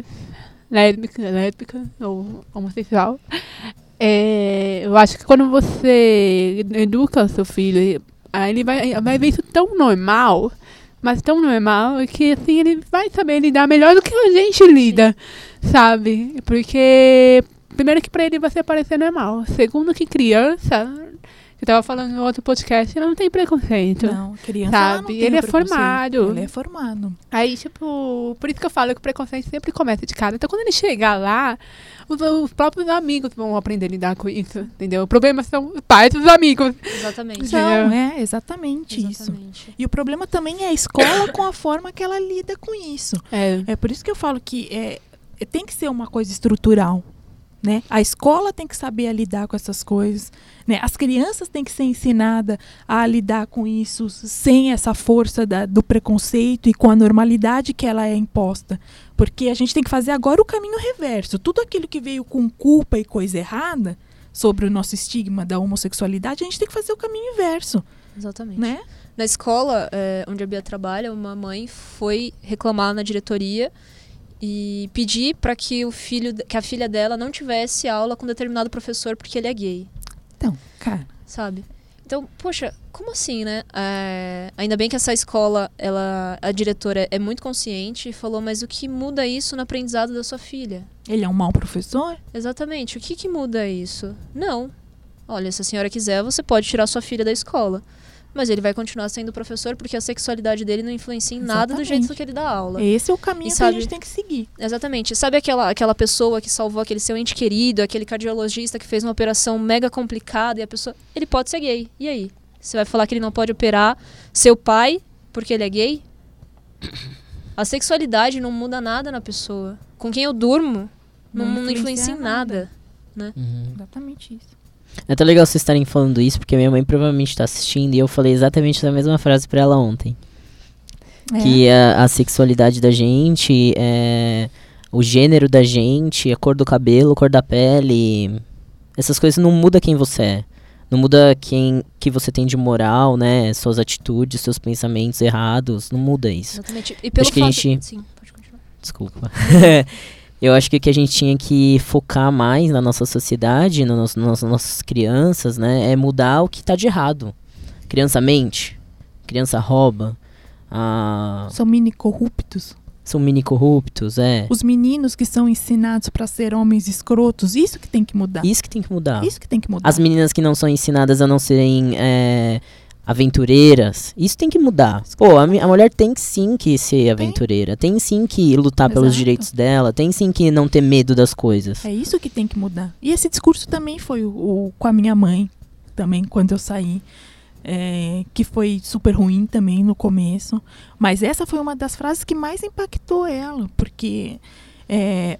lésbica ou homossexual. É, eu acho que quando você educa o seu filho, aí ele vai ver isso tão normal, mas tão normal, que assim, ele vai saber lidar melhor do que a gente lida, sabe? Porque, primeiro que pra ele vai parecer normal. Segundo que criança, eu tava falando no outro podcast, ela não tem preconceito. Não, criança sabe? Não tem ele é formado. Ele é formado. Aí, tipo, por isso que eu falo que o preconceito sempre começa de casa. Então, quando ele chegar lá, os próprios amigos vão aprender a lidar com isso, entendeu? O problema são os pais dos amigos. Exatamente. Não, é exatamente isso. E o problema também é a escola com a forma que ela lida com isso. É por isso que eu falo que tem que ser uma coisa estrutural. Né? A escola tem que saber lidar com essas coisas, né? As crianças têm que ser ensinadas a lidar com isso sem essa força do preconceito e com a normalidade que ela é imposta. Porque a gente tem que fazer agora o caminho reverso. Tudo aquilo que veio com culpa e coisa errada sobre o nosso estigma da homossexualidade, a gente tem que fazer o caminho inverso. Exatamente. Né? Na escola, onde a Bia trabalha, uma mãe foi reclamar na diretoria e pedir para que a filha dela não tivesse aula com determinado professor porque ele é gay. Então, cara... Sabe? Então, poxa, como assim, né? Ainda bem que essa escola, a diretora é muito consciente e falou, mas o que muda isso no aprendizado da sua filha? Ele é um mau professor? Exatamente. O que muda isso? Não. Olha, se a senhora quiser, você pode tirar sua filha da escola. Mas ele vai continuar sendo professor porque a sexualidade dele não influencia em nada do jeito que ele dá aula. Esse é o caminho que a gente tem que seguir. Exatamente. Sabe aquela pessoa que salvou aquele seu ente querido, aquele cardiologista que fez uma operação mega complicada e a pessoa... Ele pode ser gay. E aí? Você vai falar que ele não pode operar seu pai porque ele é gay? A sexualidade não muda nada na pessoa. Com quem eu durmo não influencia em nada. Né? Uhum. Exatamente isso. É tão legal vocês estarem falando isso, porque minha mãe provavelmente está assistindo e eu falei exatamente essa mesma frase para ela ontem. Que a sexualidade da gente, o gênero da gente, a cor do cabelo, a cor da pele, essas coisas não mudam quem você é. Não muda que você tem de moral, né? Suas atitudes, seus pensamentos errados, não muda isso. Exatamente. E pelo fato... Sim, pode continuar. Desculpa. Eu acho que o que a gente tinha que focar mais na nossa sociedade, nas nossas crianças, né? É mudar o que tá de errado. Criança mente, criança rouba. São mini corruptos. São mini corruptos, Os meninos que são ensinados para ser homens escrotos, isso que tem que mudar. As meninas que não são ensinadas a não serem... aventureiras, isso tem que mudar. Pô, a mulher tem sim que ser aventureira, tem sim que lutar pelos direitos dela, tem sim que não ter medo das coisas. É isso que tem que mudar. E esse discurso também foi com a minha mãe, também, quando eu saí, que foi super ruim também no começo, mas essa foi uma das frases que mais impactou ela, porque...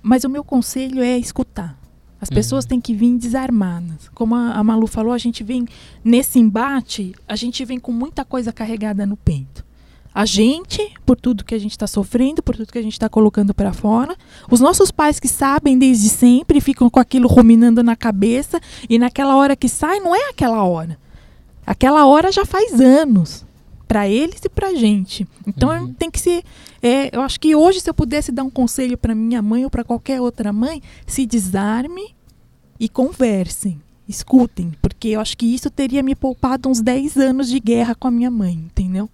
mas o meu conselho é escutar. As pessoas têm que vir desarmadas. Como a Malu falou, a gente vem nesse embate, a gente vem com muita coisa carregada no peito. A gente, por tudo que a gente está sofrendo, por tudo que a gente está colocando para fora. Os nossos pais que sabem desde sempre, ficam com aquilo ruminando na cabeça e naquela hora que sai, não é aquela hora. Aquela hora já faz anos. Para eles e para a gente. Então tem que ser... eu acho que hoje, se eu pudesse dar um conselho para minha mãe ou para qualquer outra mãe, se desarme e conversem, escutem. Porque eu acho que isso teria me poupado uns 10 anos de guerra com a minha mãe, entendeu?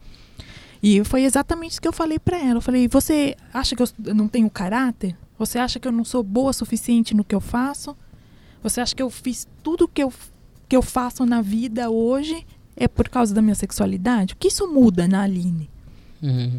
E foi exatamente isso que eu falei para ela. Eu falei, você acha que eu não tenho caráter? Você acha que eu não sou boa o suficiente no que eu faço? Você acha que eu fiz tudo que eu faço na vida hoje... É por causa da minha sexualidade? O que isso muda na Aline? Né?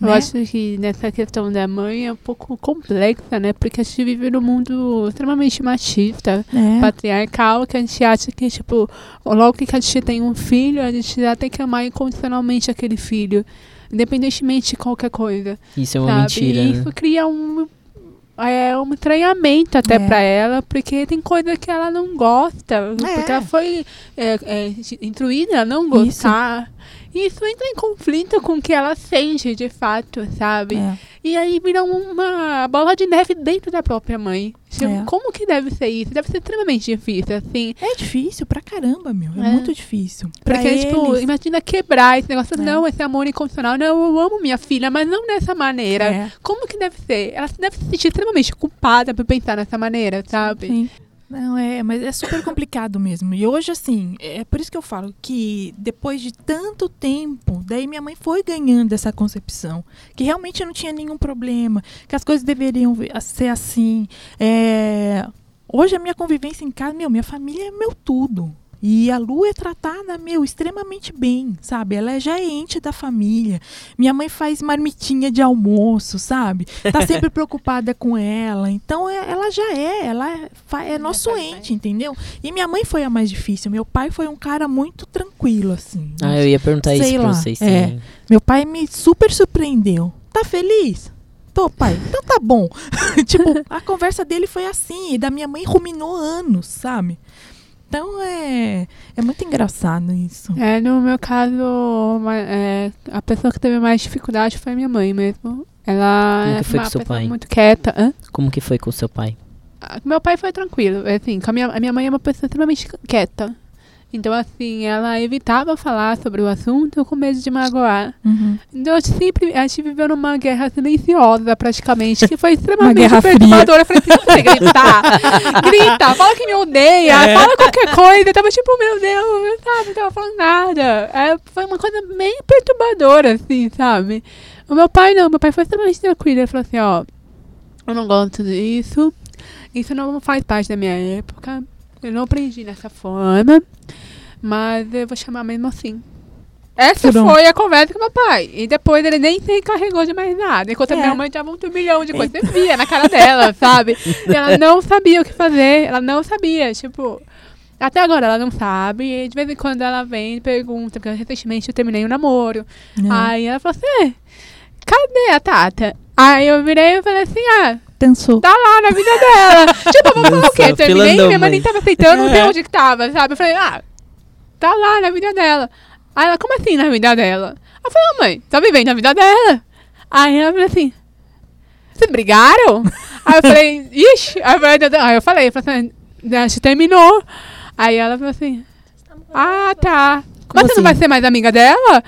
Eu acho que nessa questão da mãe é um pouco complexa, né? Porque a gente vive num mundo extremamente machista, patriarcal, que a gente acha que, tipo, logo que a gente tem um filho, a gente já tem que amar incondicionalmente aquele filho, independentemente de qualquer coisa. Isso é uma mentira. E isso cria um é um treinamento até para ela, porque tem coisa que ela não gosta, porque ela foi instruída a não gostar. Isso entra em conflito com o que ela sente de fato, sabe? É. E aí vira uma bola de neve dentro da própria mãe. Como que deve ser isso? Deve ser extremamente difícil, assim. É difícil pra caramba, meu. É muito difícil. Porque, tipo, imagina quebrar esse negócio. Não, esse amor incondicional. Não, eu amo minha filha, mas não dessa maneira. Como que deve ser? Ela deve se sentir extremamente culpada por pensar nessa maneira, sabe? Sim. Não, mas é super complicado mesmo. E hoje, assim, é por isso que eu falo que depois de tanto tempo, daí minha mãe foi ganhando essa concepção, que realmente não tinha nenhum problema, que as coisas deveriam ser assim. Hoje a minha convivência em casa, minha família é meu tudo. E a Lu é tratada, extremamente bem, sabe? Ela já é ente da família. Minha mãe faz marmitinha de almoço, sabe? Tá sempre preocupada com ela. Então, ela já é nosso ente, entendeu? E minha mãe foi a mais difícil. Meu pai foi um cara muito tranquilo, assim. Ah, eu ia perguntar isso pra vocês. Meu pai me super surpreendeu. Tá feliz? Tô, pai. Então tá bom. Tipo, a conversa dele foi assim. E da minha mãe ruminou anos, sabe? Então, é muito engraçado isso. No meu caso, a pessoa que teve mais dificuldade foi minha mãe mesmo. Ela foi uma pessoa muito quieta. Hã? Como que foi com o seu pai? Meu pai foi tranquilo. Assim, a minha mãe é uma pessoa extremamente quieta. Então, assim, ela evitava falar sobre o assunto com medo de magoar. Uhum. Então, a gente viveu numa guerra silenciosa, praticamente, que foi extremamente perturbadora. Eu falei assim, não sei gritar. Grita, fala que me odeia, fala qualquer coisa. Eu tava tipo, meu Deus, sabe, não tava falando nada. Foi uma coisa meio perturbadora, assim, sabe? O meu pai não, meu pai foi extremamente tranquilo. Ele falou assim, eu não gosto disso. Isso não faz parte da minha época. Eu não aprendi nessa forma, mas eu vou chamar mesmo assim. Essa foi a conversa com meu pai. E depois ele nem se encarregou de mais nada. Enquanto a minha mãe tava um turbilhão de coisa. Você via na cara dela, sabe? E ela não sabia o que fazer. Ela não sabia, tipo... Até agora ela não sabe. E de vez em quando ela vem e pergunta. Porque recentemente eu terminei um namoro. Aí ela falou assim... Cadê a Tata? Aí eu virei e falei assim... Dançou. Tá lá na vida dela. Tipo, eu vou falar o quê? Terminei, minha mãe nem tava aceitando, não sei onde que tava, sabe? Eu falei, tá lá na vida dela. Aí ela, como assim na vida dela? Eu falei, mãe, tá vivendo a vida dela? Aí ela falou assim, vocês brigaram? Aí eu falei, ixi. Aí eu falei, a gente terminou. Aí ela falou assim, tá. Mas você não vai ser mais amiga dela?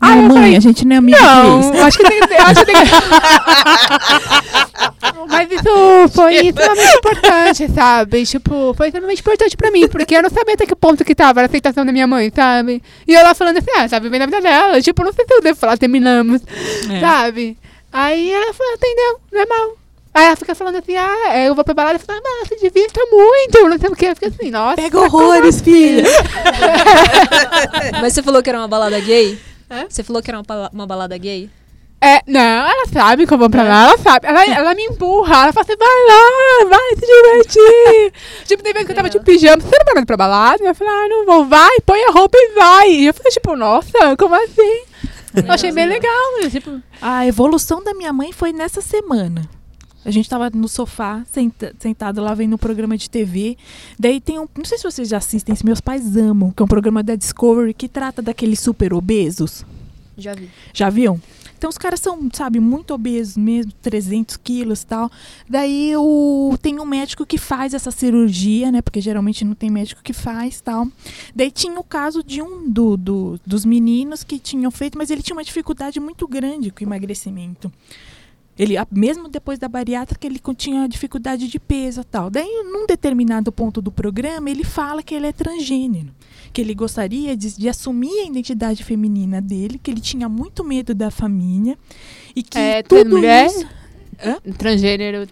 Ai, mãe, falei, a gente não é amiga deles. Não, acho que tem que ser. Mas isso foi extremamente importante, sabe? Tipo, foi extremamente importante pra mim, porque eu não sabia até que ponto que tava a aceitação da minha mãe, sabe? E ela falando assim, tá vivendo a vida dela. Tipo, não sei se eu devo falar, terminamos, sabe? Aí ela falou, entendeu, não é mal. Aí ela fica falando assim, eu vou pra balada e falo, mas ela se divirta muito, não sei o que. Eu fico assim, nossa. Pega horrores, filha. Mas você falou que era uma balada gay? Você falou que era uma balada gay? Não, ela sabe que eu vou pra lá, ela sabe. Ela me empurra, ela fala assim, vai lá, vai se divertir. Tipo, tem vezes que eu tava de pijama, você não vai mais pra balada? Eu falei, não vou, vai, põe a roupa e vai. E eu falei, tipo, nossa, como assim? Eu achei bem legal. Mas, tipo... A evolução da minha mãe foi nessa semana. A gente tava no sofá, sentado lá, vendo um programa de TV. Daí tem um... Não sei se vocês já assistem, se meus pais amam, que é um programa da Discovery que trata daqueles super obesos. Já vi. Já viam? Então os caras são, sabe, muito obesos mesmo, 300 quilos e tal. Daí tem um médico que faz essa cirurgia, né? Porque geralmente não tem médico que faz e tal. Daí tinha o caso de um dos meninos que tinham feito, mas ele tinha uma dificuldade muito grande com o emagrecimento. Ele, mesmo depois da bariátrica, ele tinha dificuldade de peso e tal. Daí, num determinado ponto do programa, ele fala que ele é transgênero, que ele gostaria de assumir a identidade feminina dele, que ele tinha muito medo da família e que tudo isso... Transgênero,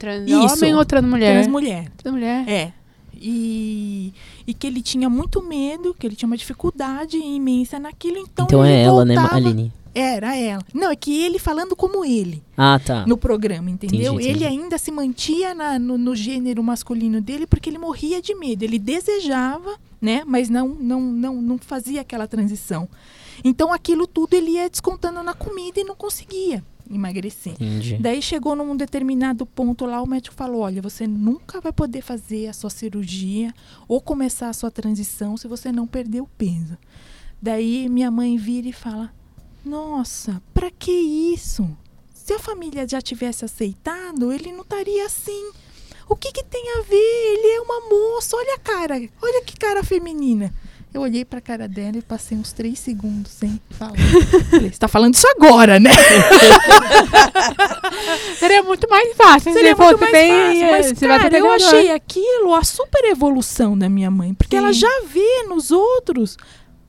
homem ou transmulher? Transmulher. E que ele tinha muito medo, que ele tinha uma dificuldade imensa naquilo. Então ele voltava... ela, né, Aline? Era ela. Não, é que ele falando como ele. Tá. No programa, entendeu? Entendi. Ele ainda se mantinha no gênero masculino dele porque ele morria de medo. Ele desejava, né? Mas não fazia aquela transição. Então, aquilo tudo ele ia descontando na comida e não conseguia. emagrecer. Entendi. Daí chegou num determinado ponto lá, o médico falou, olha, você nunca vai poder fazer a sua cirurgia ou começar a sua transição se você não perder o peso. Daí minha mãe vira e fala, nossa, pra que isso? Se a família já tivesse aceitado, ele não estaria assim. O que que tem a ver? Ele é uma moça, olha a cara, olha que cara feminina. Eu olhei pra cara dela e passei uns 3 segundos sem falar. Falei, você tá falando isso agora, né? Seria muito mais fácil. Seria muito mais fácil. Mas, cara, eu achei aquilo a super evolução da minha mãe. Porque ela já vê nos outros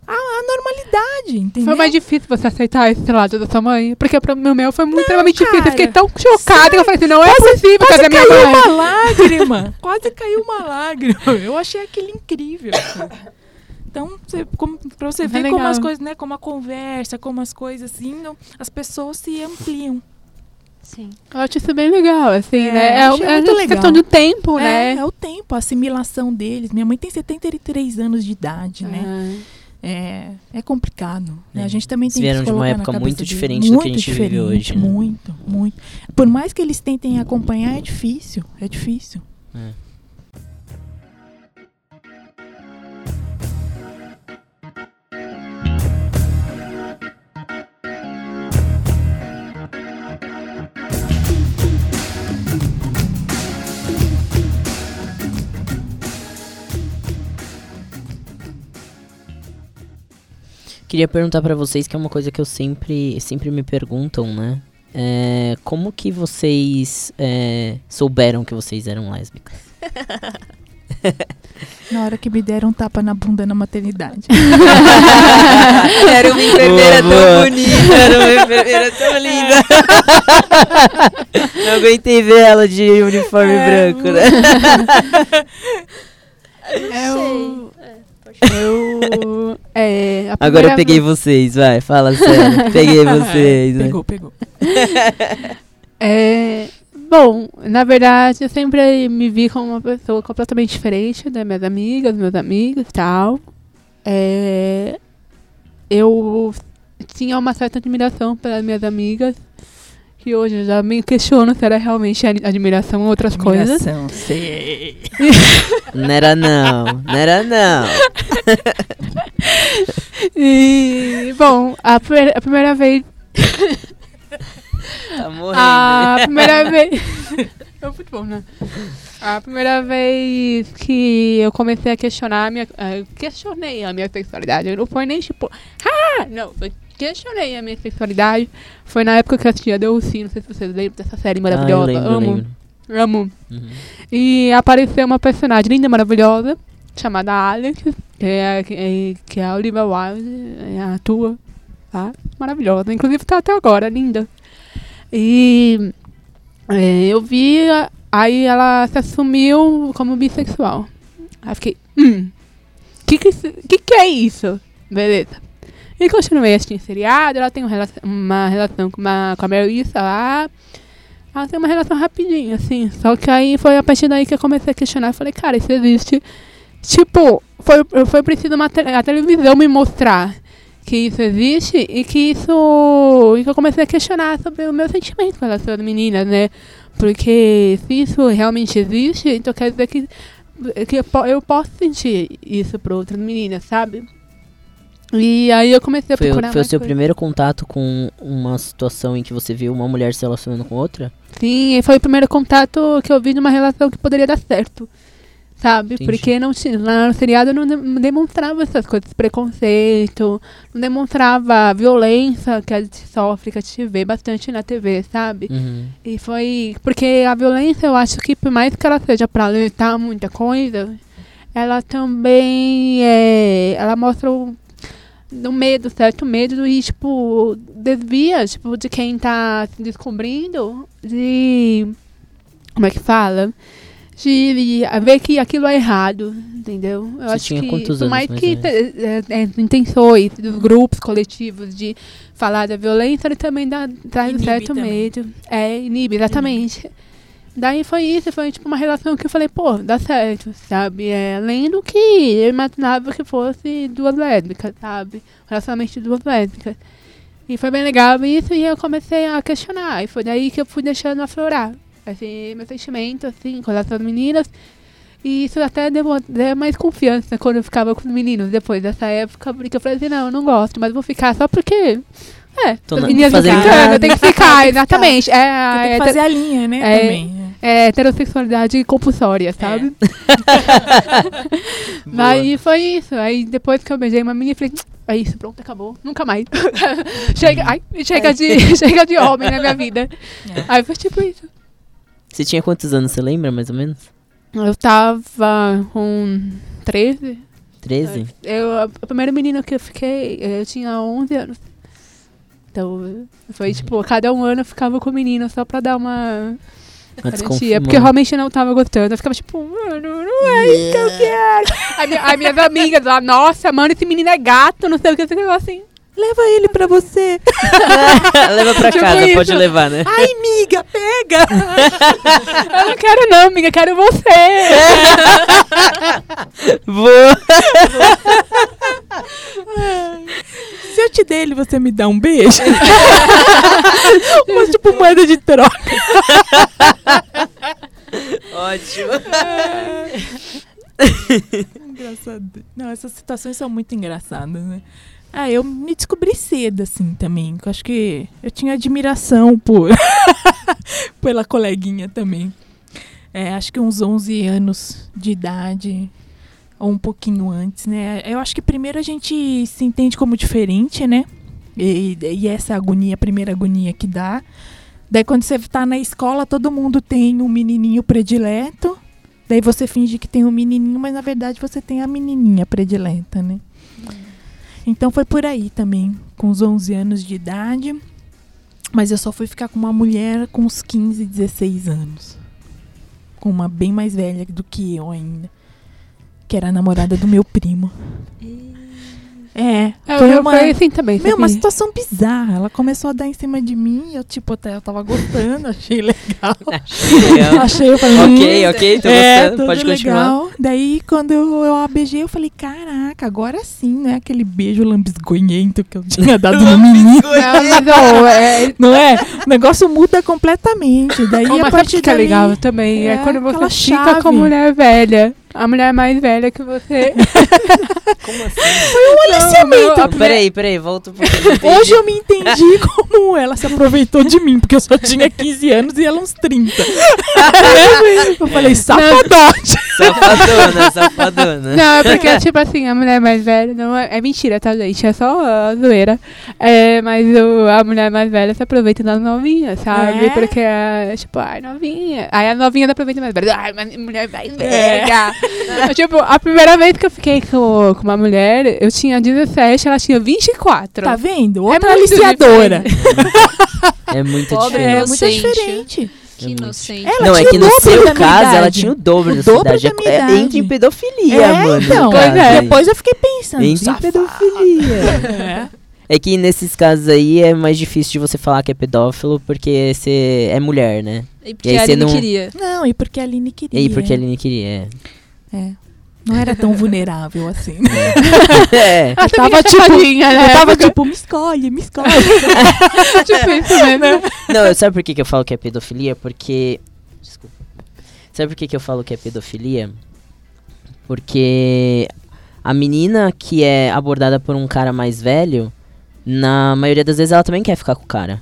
a normalidade, entendeu? Foi mais difícil você aceitar esse lado da sua mãe. Porque pro meu foi muito extremamente difícil. Eu fiquei tão chocada que eu falei assim, não é possível que a minha mãe... Quase caiu uma lágrima. Quase caiu uma lágrima. Eu achei aquilo incrível. Então, para você ver como as coisas, né? Como a conversa, como as coisas assim, não, as pessoas se ampliam. Sim. Eu acho isso bem legal, assim, né? É a questão do tempo, né? É o tempo, a assimilação deles. Minha mãe tem 73 anos de idade, né? É complicado. Né? A gente também tem que se colocar na cabeça. Eles vieram de uma época muito diferente do que a gente vive hoje. Muito, né? Muito. Por mais que eles tentem acompanhar, é difícil. É difícil. É. Queria perguntar pra vocês, que é uma coisa que eu sempre me perguntam, né? Como que vocês souberam que vocês eram lésbicas? Na hora que me deram um tapa na bunda na maternidade. Era uma enfermeira tão bonita, era uma enfermeira tão linda. Não aguentei ver ela de uniforme branco, né? Eu não sei. Eu, agora eu peguei vocês, vai, fala sério. Peguei vocês. Pegou. Bom, na verdade, eu sempre me vi como uma pessoa completamente diferente das minhas amigas, meus amigos e tal. Eu tinha uma certa admiração pelas minhas amigas, que hoje eu já me questiono se era realmente admiração ou outras coisas. Sei. Não era não. E, bom, a primeira vez... Tá morrendo. É muito bom, né? A primeira vez que eu comecei a questionar questionei a minha sexualidade. Eu não foi nem tipo... Questionei a minha sexualidade. Foi na época que eu assistia Delcy, não sei se vocês lembram dessa série maravilhosa. Eu lembro. Uhum. E apareceu uma personagem linda, maravilhosa, chamada Alex, que é a Olivia Wilde, atua, tá? Maravilhosa. Inclusive tá até agora, linda. E eu vi, aí ela se assumiu como bissexual. Aí eu fiquei, que é isso? Beleza. E continuei assistindo seriado, ela tem uma relação com a Melissa lá. Ela tem uma relação rapidinha, assim. Só que aí foi a partir daí que eu comecei a questionar. Falei, cara, isso existe. Tipo, foi preciso a televisão me mostrar que isso existe e que isso... E que eu comecei a questionar sobre o meu sentimento com relação às meninas, né? Porque se isso realmente existe, então quer dizer que eu posso sentir isso para outras meninas, sabe? E aí eu comecei a procurar. Foi o seu primeiro contato com uma situação em que você viu uma mulher se relacionando com outra? Sim, foi o primeiro contato que eu vi de uma relação que poderia dar certo, sabe? Entendi. Porque lá no seriado não demonstrava essas coisas, preconceito, não demonstrava a violência que a gente sofre, que a gente vê bastante na TV, sabe? Uhum. E foi... Porque a violência, eu acho que por mais que ela seja pra alertar muita coisa, ela também ela mostra um medo, certo medo, e tipo desvia, tipo, de quem tá se descobrindo, de como é que fala, de ver que aquilo é errado, entendeu? Eu Você acho tinha que quantos anos, mais que intenções dos grupos coletivos de falar da violência, ele também traz um certo medo, inibe, exatamente. Daí foi isso, foi tipo uma relação que eu falei, pô, dá certo, sabe? Além do que eu imaginava que fosse duas lésbicas, sabe? Relacionamento de duas lésbicas. E foi bem legal isso, e eu comecei a questionar. E foi daí que eu fui deixando aflorar, assim, meu sentimento, assim, com relação às meninas. E isso até deu mais confiança quando eu ficava com os meninos depois dessa época, porque eu falei assim, não, eu não gosto, mas vou ficar só porque... É, tô as meninas brincando, tem que ficar, exatamente. Tem que fazer a linha, né, também. É heterossexualidade compulsória, sabe? É. Mas foi isso, aí depois que eu beijei uma menina, eu falei... É isso, pronto, acabou. Nunca mais. Chega de homem na minha vida. É. Aí foi tipo isso. Você tinha quantos anos, você lembra, mais ou menos? Eu tava com 13. 13? O primeiro menino que eu fiquei, eu tinha 11 anos. Então, foi tipo, a cada um ano eu ficava com o menino só pra dar uma... Porque eu realmente não tava gostando. Eu ficava tipo, mano, não é isso que eu quero. Aí minhas amigas lá, nossa, mano, esse menino é gato, não sei o que. Eu ficava assim, leva ele pra você. Leva pra tipo casa, isso. Pode levar, né? Ai, amiga, pega. Eu não quero não, amiga, quero você. Vou. Se eu te der ele, você me dá um beijo? Mas tipo moeda de troca. Ótimo. Engraçado. Não, essas situações são muito engraçadas, né? Ah, eu me descobri cedo, assim, também. Eu acho que eu tinha admiração por pela coleguinha também. É, acho que uns 11 anos de idade, ou um pouquinho antes, né? Eu acho que primeiro a gente se entende como diferente, né? E essa agonia, a primeira agonia que dá. Daí quando você tá na escola, todo mundo tem um menininho predileto. Daí você finge que tem um menininho, mas na verdade você tem a menininha predileta, né? Então foi por aí também, com os 11 anos de idade, mas eu só fui ficar com uma mulher com uns 15, 16 anos. Com uma bem mais velha do que eu ainda, que era a namorada do meu primo. É, foi uma, assim também, meu, uma situação bizarra. Ela começou a dar em cima de mim, eu tipo, até eu tava gostando, achei legal. Achei, eu falei, ok, tô gostando, pode continuar. Legal. Daí quando eu a beijei, eu falei, caraca, agora sim, né? Aquele beijo lambisgonhento que eu tinha dado no menino. Não é? O negócio muda completamente. Daí a partir que é legal também, é quando você fica com a mulher velha. A mulher mais velha que você. Como assim? Foi um aliciamento. Peraí, volta um pouquinho. Hoje eu me entendi como ela se aproveitou de mim, porque eu só tinha 15 anos e ela uns 30. Eu falei, safadote. Safadona. Não, é porque, tipo assim, a mulher mais velha... Não é mentira, tá, gente? É só zoeira. É, mas a mulher mais velha se aproveita das novinhas, sabe? É? Porque, tipo, ai, novinha. Aí a novinha da aproveita mais velha. Ai, mas mulher mais velha. Tipo, a primeira vez que eu fiquei com uma mulher, eu tinha 17, ela tinha 24. Tá vendo? Outra aliciadora. É muito diferente. É muito diferente. Que inocente. Não, é que no seu caso, ela tinha o dobro da sua idade. É entre pedofilia, mano. Então, depois eu fiquei pensando. Entre pedofilia. É que nesses casos aí é mais difícil de você falar que é pedófilo porque você é mulher, né? E porque e a Aline não... queria. Não, e porque a Aline queria. E porque a Aline queria, Não era tão vulnerável assim. Eu tava tipo, eu tava tipo, me escolhe. Tipo isso mesmo. Não, sabe por que eu falo que é pedofilia? Porque... Desculpa. Sabe por que eu falo que é pedofilia? Porque a menina que é abordada por um cara mais velho, na maioria das vezes ela também quer ficar com o cara.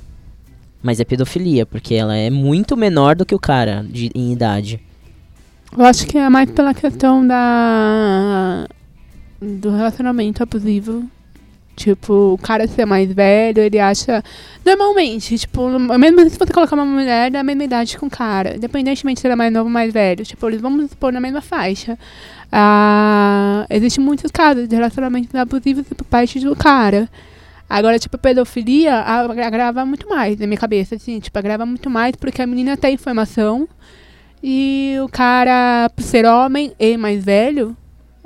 Mas é pedofilia, porque ela é muito menor do que o cara em idade. Eu acho que é mais pela questão do relacionamento abusivo. Tipo, o cara ser mais velho, ele acha... Normalmente, tipo, mesmo se você colocar uma mulher da mesma idade com o cara, independentemente se ele é mais novo ou mais velho, tipo, eles vão se pôr na mesma faixa. Existem muitos casos de relacionamentos abusivos por parte do cara. Agora, tipo, pedofilia agrava muito mais, na minha cabeça, assim, tipo, agrava muito mais porque a menina tem informação e o cara, por ser homem e mais velho,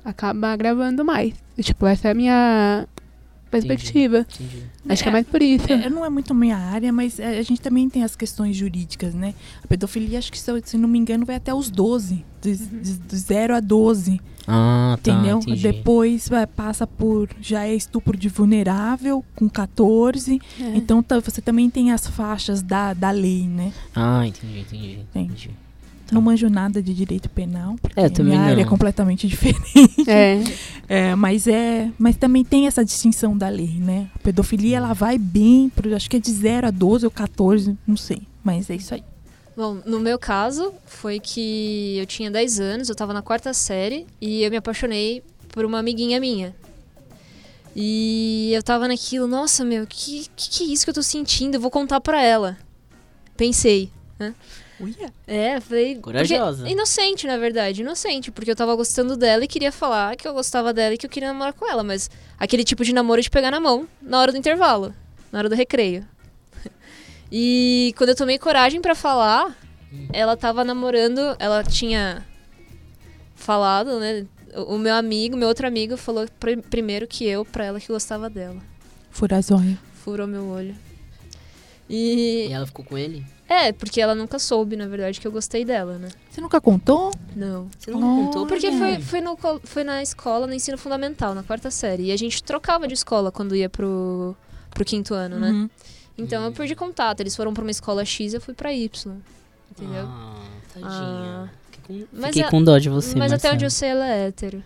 acaba agravando mais. E, tipo, essa é a minha perspectiva. Entendi. Acho que é mais por isso. Não é muito minha área, mas a gente também tem as questões jurídicas, né? A pedofilia, acho que, se não me engano, vai até os 12. De 0 a 12. Ah, tá, entendeu? Entendi. Depois passa por... Já é estupro de vulnerável, com 14. É. Então, você também tem as faixas da lei, né? Ah, entendi. Não manjo nada de direito penal, porque a minha área é completamente diferente. Mas também tem essa distinção da lei, né? A pedofilia, ela vai bem, acho que é de 0 a 12 ou 14, não sei. Mas é isso aí. Bom, no meu caso, foi que eu tinha 10 anos, eu estava na 4ª série, e eu me apaixonei por uma amiguinha minha. E eu estava naquilo, nossa, meu, que é isso que eu tô sentindo? Eu vou contar pra ela. Pensei, né? Uia. Falei... Corajosa. Porque, inocente, na verdade, inocente. Porque eu tava gostando dela e queria falar que eu gostava dela e que eu queria namorar com ela. Mas aquele tipo de namoro de pegar na mão na hora do intervalo, na hora do recreio. E quando eu tomei coragem pra falar, ela tava namorando, ela tinha falado, né? O meu outro amigo falou primeiro que eu, pra ela, que gostava dela. Furazóia. Furou meu olho. E ela ficou com ele? Porque ela nunca soube, na verdade, que eu gostei dela, né? Você nunca contou? Não. Você nunca contou? Porque foi na escola, no ensino fundamental, na 4ª série. E a gente trocava de escola quando ia pro 5º ano, uhum, né? Então eu perdi contato. Eles foram pra uma escola X e eu fui pra Y. Entendeu? Ah, tadinha. Fiquei com dó de você, mas Marcela, até onde eu sei, ela é hétero.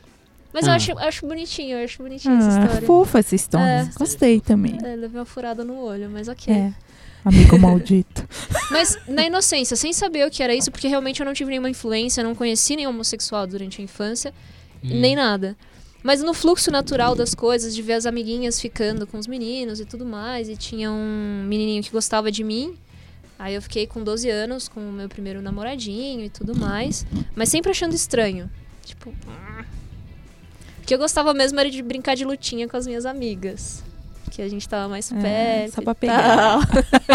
Mas eu acho bonitinho essa história. Fofa essa história. Gostei também. Levei uma furada no olho, mas ok. Amigo maldito. Mas na inocência, sem saber o que era isso, porque realmente eu não tive nenhuma influência, não conheci nenhum homossexual durante a infância, nem nada. Mas no fluxo natural das coisas, de ver as amiguinhas ficando com os meninos e tudo mais, e tinha um menininho que gostava de mim, aí eu fiquei com 12 anos com o meu primeiro namoradinho e tudo mais, mas sempre achando estranho. Tipo... O que eu gostava mesmo era de brincar de lutinha com as minhas amigas. Que a gente tava mais perto. Só pra pegar.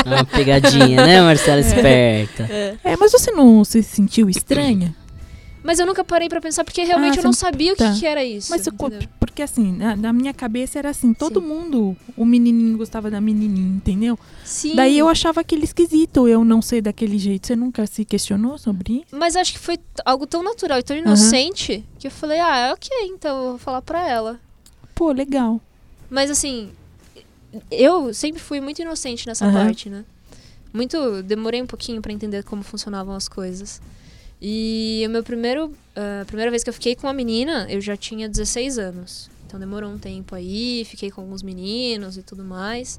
Uma pegadinha, né, Marcela? Esperta. Mas você não se sentiu estranha? Mas eu nunca parei pra pensar, porque realmente eu não sabia o que era isso. Mas porque assim, na minha cabeça era assim, todo mundo, o menininho gostava da menininha, entendeu? Sim. Daí eu achava aquele esquisito, eu não sei daquele jeito. Você nunca se questionou sobre isso? Mas acho que foi algo tão natural e tão inocente, que eu falei, ok, então eu vou falar pra ela. Pô, legal. Mas assim... Eu sempre fui muito inocente nessa parte, né? Demorei um pouquinho pra entender como funcionavam as coisas. E a primeira vez que eu fiquei com uma menina, eu já tinha 16 anos. Então demorou um tempo aí, fiquei com alguns meninos e tudo mais.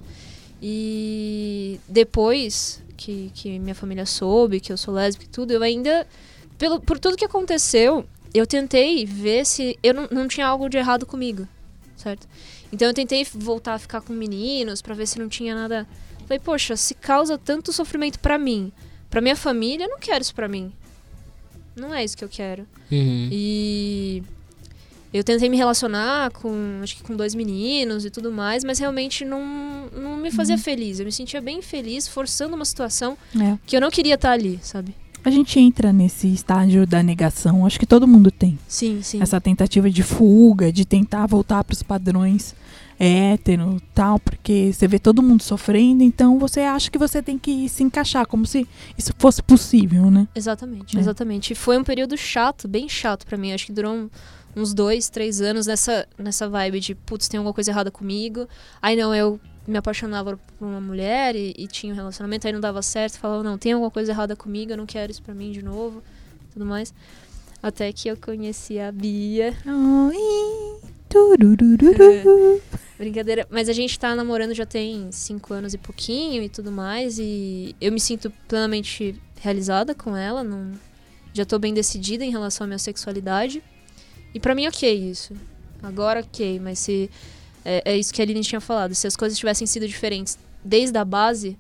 E depois que minha família soube que eu sou lésbica e tudo, eu ainda, por tudo que aconteceu, eu tentei ver se eu não tinha algo de errado comigo, certo? Então eu tentei voltar a ficar com meninos pra ver se não tinha nada. Falei, poxa, se causa tanto sofrimento pra mim, pra minha família, eu não quero isso pra mim. Não é isso que eu quero. E eu tentei me relacionar acho que com 2 meninos e tudo mais, mas realmente não me fazia feliz. Eu me sentia bem feliz forçando uma situação que eu não queria estar ali, sabe? A gente entra nesse estágio da negação, acho que todo mundo tem. Sim, sim. Essa tentativa de fuga, de tentar voltar para os padrões hétero e tal, porque você vê todo mundo sofrendo, então você acha que você tem que se encaixar, como se isso fosse possível, né? Exatamente. E foi um período chato, bem chato para mim, acho que durou uns 2, 3 anos nessa vibe de, putz, tem alguma coisa errada comigo, aí não, eu... me apaixonava por uma mulher e tinha um relacionamento, aí não dava certo, falava, não, tem alguma coisa errada comigo, eu não quero isso pra mim de novo, tudo mais. Até que eu conheci a Bia. Brincadeira, mas a gente tá namorando já tem 5 anos e pouquinho e tudo mais, e eu me sinto plenamente realizada com ela, já tô bem decidida em relação à minha sexualidade, e pra mim ok isso, agora ok, mas se... É isso que a Aline tinha falado. Se as coisas tivessem sido diferentes desde a base,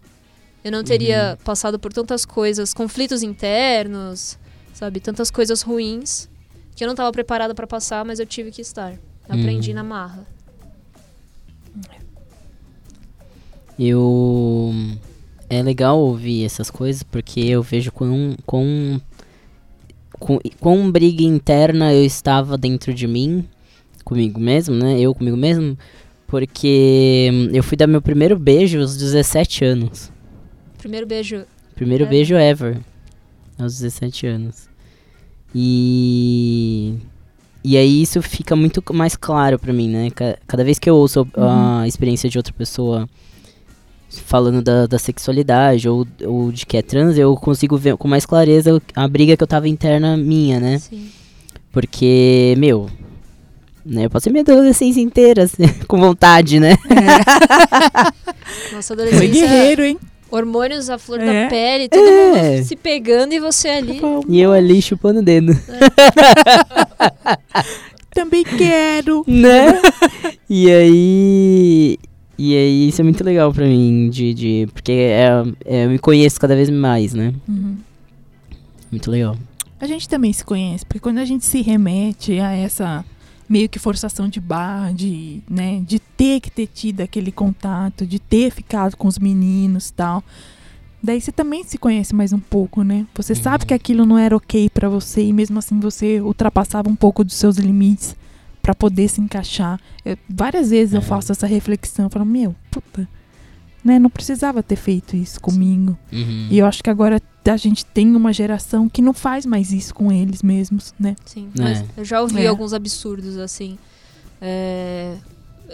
eu não teria passado por tantas coisas, conflitos internos, sabe? Tantas coisas ruins que eu não estava preparada para passar, mas eu tive que estar. Aprendi na marra. É legal ouvir essas coisas, porque eu vejo com briga interna eu estava dentro de mim, comigo mesmo, né? Porque eu fui dar meu primeiro beijo aos 17 anos. Primeiro beijo? Primeiro beijo ever. Aos 17 anos. E aí isso fica muito mais claro pra mim, né? Cada vez que eu ouço a experiência de outra pessoa falando da sexualidade ou de que é trans, eu consigo ver com mais clareza a briga que eu tava interna minha, né? Sim. Porque, meu... Eu passei minha adolescência inteira, assim, com vontade, né? É. Nossa adolescência... Foi guerreiro, hein? Hormônios à flor da pele, todo mundo se pegando e você ali... E eu ali chupando o dedo. É. Também quero! Né? E aí isso é muito legal pra mim, porque eu me conheço cada vez mais, né? Uhum. Muito legal. A gente também se conhece, porque quando a gente se remete a essa... meio que forçação de barra, né, de ter que ter tido aquele contato, de ter ficado com os meninos e tal. Daí você também se conhece mais um pouco, né? Você sabe que aquilo não era ok pra você e mesmo assim você ultrapassava um pouco dos seus limites pra poder se encaixar. Várias vezes eu faço essa reflexão, eu falo, meu, puta, né, não precisava ter feito isso comigo. Uhum. E eu acho que agora a gente tem uma geração que não faz mais isso com eles mesmos, né? Sim, mas eu já ouvi alguns absurdos, assim,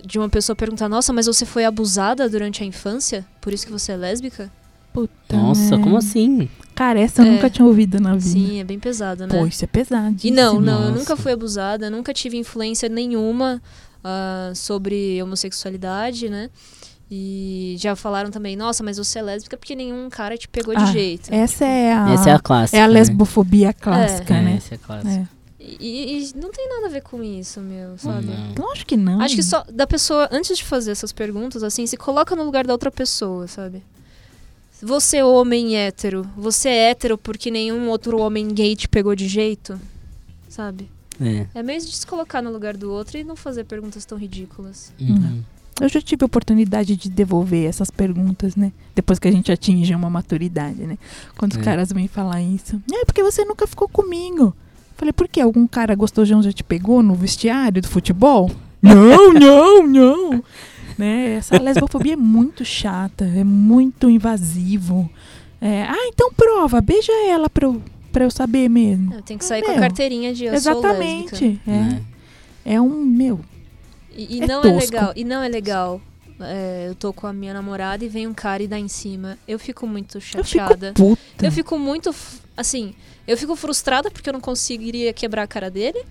de uma pessoa perguntar, nossa, mas você foi abusada durante a infância? Por isso que você é lésbica? Puta, nossa, como assim? Cara, essa eu nunca tinha ouvido na vida. Sim, é bem pesada, né? Pô, isso é pesado. E não, eu nunca fui abusada, nunca tive influência nenhuma sobre homossexualidade, né? E já falaram também, nossa, mas você é lésbica porque nenhum cara te pegou de jeito. Essa é a clássica. É a lesbofobia clássica, né? Essa é a clássica. É. E não tem nada a ver com isso, meu, sabe? Não. Lógico que não. Acho que só da pessoa, antes de fazer essas perguntas, assim, se coloca no lugar da outra pessoa, sabe? Você, homem hétero, você é hétero porque nenhum outro homem gay te pegou de jeito, sabe? É mesmo de se colocar no lugar do outro e não fazer perguntas tão ridículas. Uhum. Eu já tive a oportunidade de devolver essas perguntas, né? Depois que a gente atinge uma maturidade, né? Quando os caras vêm falar isso. É porque você nunca ficou comigo. Falei, por quê? Algum cara gostojão já te pegou no vestiário do futebol? Não. Né? Essa lesbofobia é muito chata, é muito invasivo. Então prova, beija ela pra eu saber mesmo. Eu tenho que sair com a carteirinha de eu sou lésbica. Exatamente. E não é legal. Eu tô com a minha namorada e vem um cara e dá em cima. Eu fico muito chateada. Eu fico puta. Eu fico muito, assim, eu fico frustrada porque eu não conseguiria quebrar a cara dele.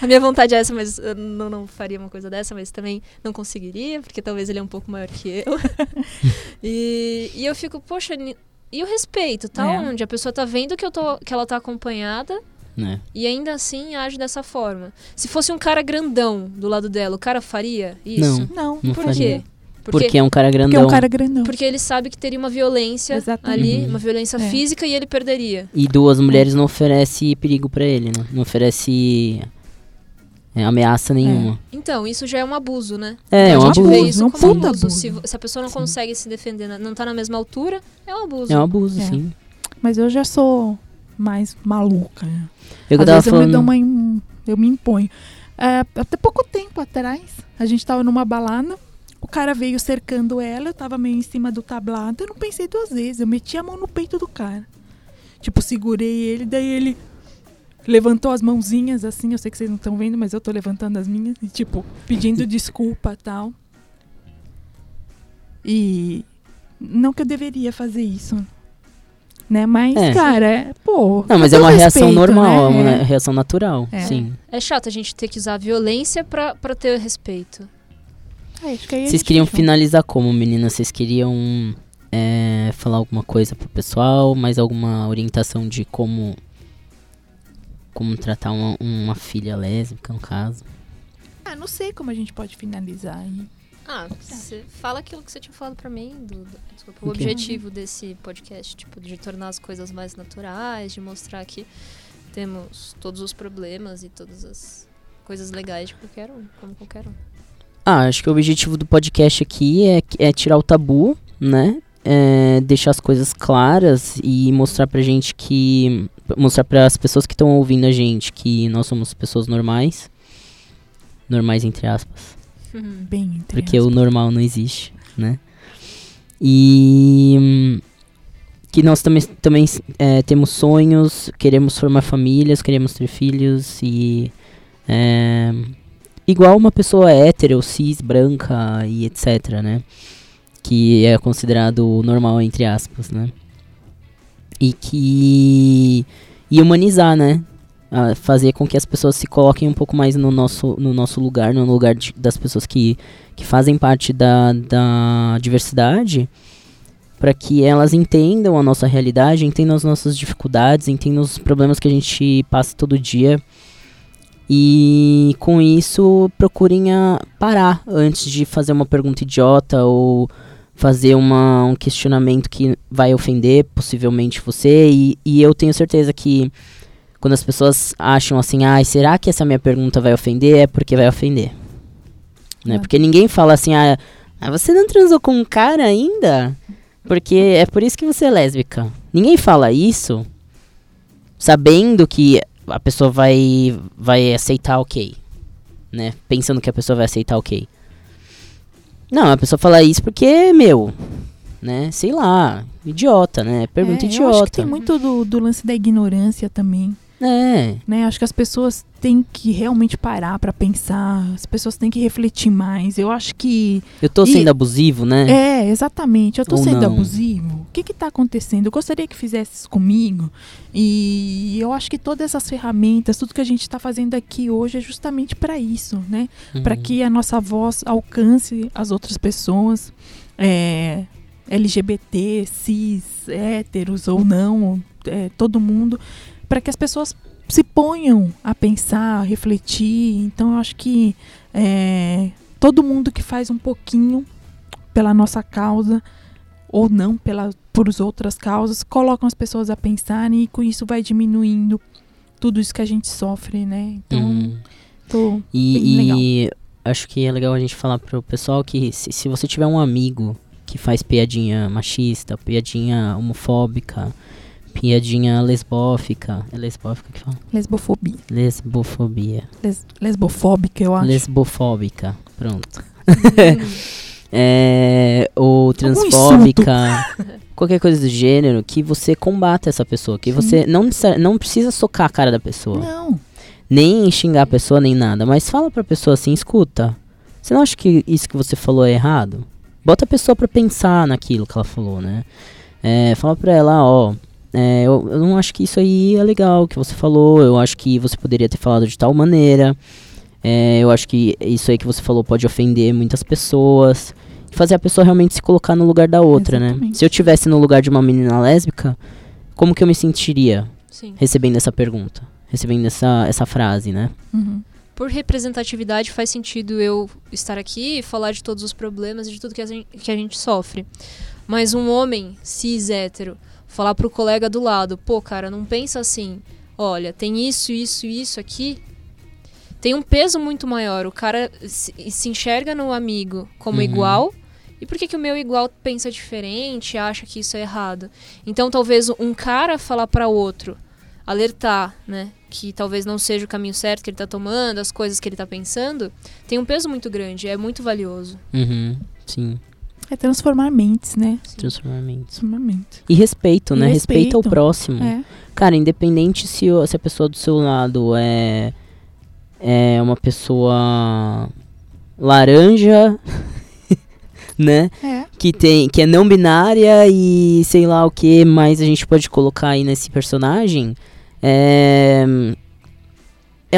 A minha vontade é essa, mas eu não faria uma coisa dessa, mas também não conseguiria, porque talvez ele é um pouco maior que eu. E eu fico, poxa, e o respeito, tá onde? A pessoa tá vendo que ela tá acompanhada. Né? E ainda assim age dessa forma. Se fosse um cara grandão do lado dela, o cara faria isso? Não. Por quê? Porque é um cara grandão. Porque ele sabe que teria uma violência ali, uma violência física, e ele perderia. E duas mulheres não oferece perigo pra ele, né? Não oferece ameaça nenhuma. Então, isso já é um abuso, né? É um abuso. Vê isso como um abuso. Se a pessoa não consegue se defender, não tá na mesma altura, é um abuso. É um abuso, sim. Mas eu já sou... mais maluca. Eu me imponho. Até pouco tempo atrás, a gente tava numa balada, o cara veio cercando ela, eu tava meio em cima do tablado, eu não pensei duas vezes, eu meti a mão no peito do cara. Tipo, segurei ele, daí ele levantou as mãozinhas assim, eu sei que vocês não estão vendo, mas eu tô levantando as minhas, e tipo, pedindo desculpa e tal. E não que eu deveria fazer isso, né? Mas, pô... Não, mas é uma reação normal, né? É uma reação natural, sim. É chato a gente ter que usar a violência pra ter respeito. Vocês queriam finalizar como, meninas? Vocês queriam falar alguma coisa pro pessoal? Mais alguma orientação de como tratar uma filha lésbica, no caso? Não sei como a gente pode finalizar aí. Você fala aquilo que você tinha falado pra mim, o objetivo desse podcast, tipo, de tornar as coisas mais naturais, de mostrar que temos todos os problemas e todas as coisas legais de qualquer um, como qualquer um. Acho que o objetivo do podcast aqui é tirar o tabu, né? Deixar as coisas claras e mostrar para as pessoas que estão ouvindo a gente que nós somos pessoas normais, normais entre aspas. Bem interessante. Porque o normal não existe, né? E que nós também temos sonhos, queremos formar famílias, queremos ter filhos e... igual uma pessoa hétero, cis, branca e etc, né? Que é considerado normal, entre aspas, né? E que... E humanizar, né? Fazer com que as pessoas se coloquem um pouco mais no nosso lugar, no lugar das pessoas que fazem parte da diversidade, para que elas entendam a nossa realidade, entendam as nossas dificuldades, entendam os problemas que a gente passa todo dia. E com isso procurem parar antes de fazer uma pergunta idiota ou fazer um questionamento que vai ofender possivelmente você. E eu tenho certeza que quando as pessoas acham assim, ai, será que essa minha pergunta vai ofender? É porque vai ofender. Né? Ah. Porque ninguém fala assim, você não transou com um cara ainda? Porque é por isso que você é lésbica. Ninguém fala isso sabendo que a pessoa vai aceitar, ok. Né? Pensando que a pessoa vai aceitar, ok. Não, a pessoa fala isso porque, né? Sei lá, idiota, né? Pergunta idiota. Eu acho que tem muito do lance da ignorância também. É. Né? Acho que as pessoas têm que realmente parar pra pensar. As pessoas têm que refletir mais. Eu acho que... Eu tô sendo abusivo, né? É, exatamente. Eu tô sendo abusivo. O que tá acontecendo? Eu gostaria que fizesse isso comigo. E eu acho que todas essas ferramentas, tudo que a gente tá fazendo aqui hoje é justamente pra isso, né? Uhum. Pra que a nossa voz alcance as outras pessoas. LGBT, cis, héteros ou não, todo mundo, para que as pessoas se ponham a pensar, a refletir. Então eu acho que todo mundo que faz um pouquinho pela nossa causa ou não, por outras causas, colocam as pessoas a pensarem, e com isso vai diminuindo tudo isso que a gente sofre, né? Então, legal. Acho que é legal a gente falar pro pessoal que se você tiver um amigo que faz piadinha machista, piadinha homofóbica, piadinha lesbófica. É lesbófica que fala? Lesbofobia. Lesbofobia. Lesbofóbica, eu acho. Lesbofóbica, pronto. Ou transfóbica, qualquer coisa do gênero, que você combata essa pessoa. Que você não precisa socar a cara da pessoa. Não. Nem xingar a pessoa, nem nada. Mas fala pra pessoa assim, escuta, você não acha que isso que você falou é errado? Bota a pessoa pra pensar naquilo que ela falou, né? Fala pra ela, eu não acho que isso aí é legal que você falou, eu acho que você poderia ter falado de tal maneira, eu acho que isso aí que você falou pode ofender muitas pessoas. E fazer a pessoa realmente se colocar no lugar da outra, né? Se eu estivesse no lugar de uma menina lésbica, como que eu me sentiria? Sim. Recebendo essa pergunta, recebendo essa frase, né? Uhum. Por representatividade faz sentido eu estar aqui e falar de todos os problemas e de tudo que a gente sofre. Mas um homem cis hétero falar pro colega do lado, pô, cara, não pensa assim, olha, tem isso, isso, isso aqui, tem um peso muito maior. O cara se enxerga no amigo como igual, e por que o meu igual pensa diferente, acha que isso é errado? Então talvez um cara falar para outro, alertar, né, que talvez não seja o caminho certo que ele tá tomando, as coisas que ele tá pensando, tem um peso muito grande, é muito valioso. Uhum, sim. É transformar mentes, né? Sim. Transformar mentes. E respeito, né? Respeito ao próximo. É. Cara, independente se a pessoa do seu lado é uma pessoa laranja, né? É. Que é não binária e sei lá o que mais a gente pode colocar aí nesse personagem. Ela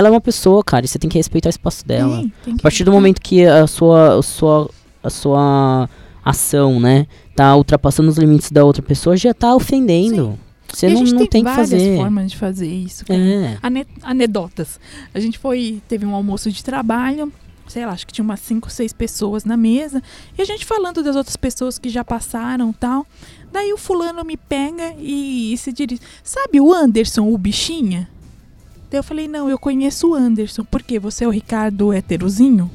é uma pessoa, cara, e você tem que respeitar o espaço dela. Sim, a partir do momento que a sua ação, né, tá ultrapassando os limites da outra pessoa, já tá ofendendo. Sim. Você e não tem que fazer. A gente tem várias formas de fazer isso. Anedotas. A gente teve um almoço de trabalho, sei lá, acho que tinha umas 5 ou 6 pessoas na mesa, e a gente falando das outras pessoas que já passaram e tal. Daí o fulano me pega e se dirige, sabe o Anderson, o bichinha? Daí eu falei, não, eu conheço o Anderson. Por quê? Você é o Ricardo heterozinho?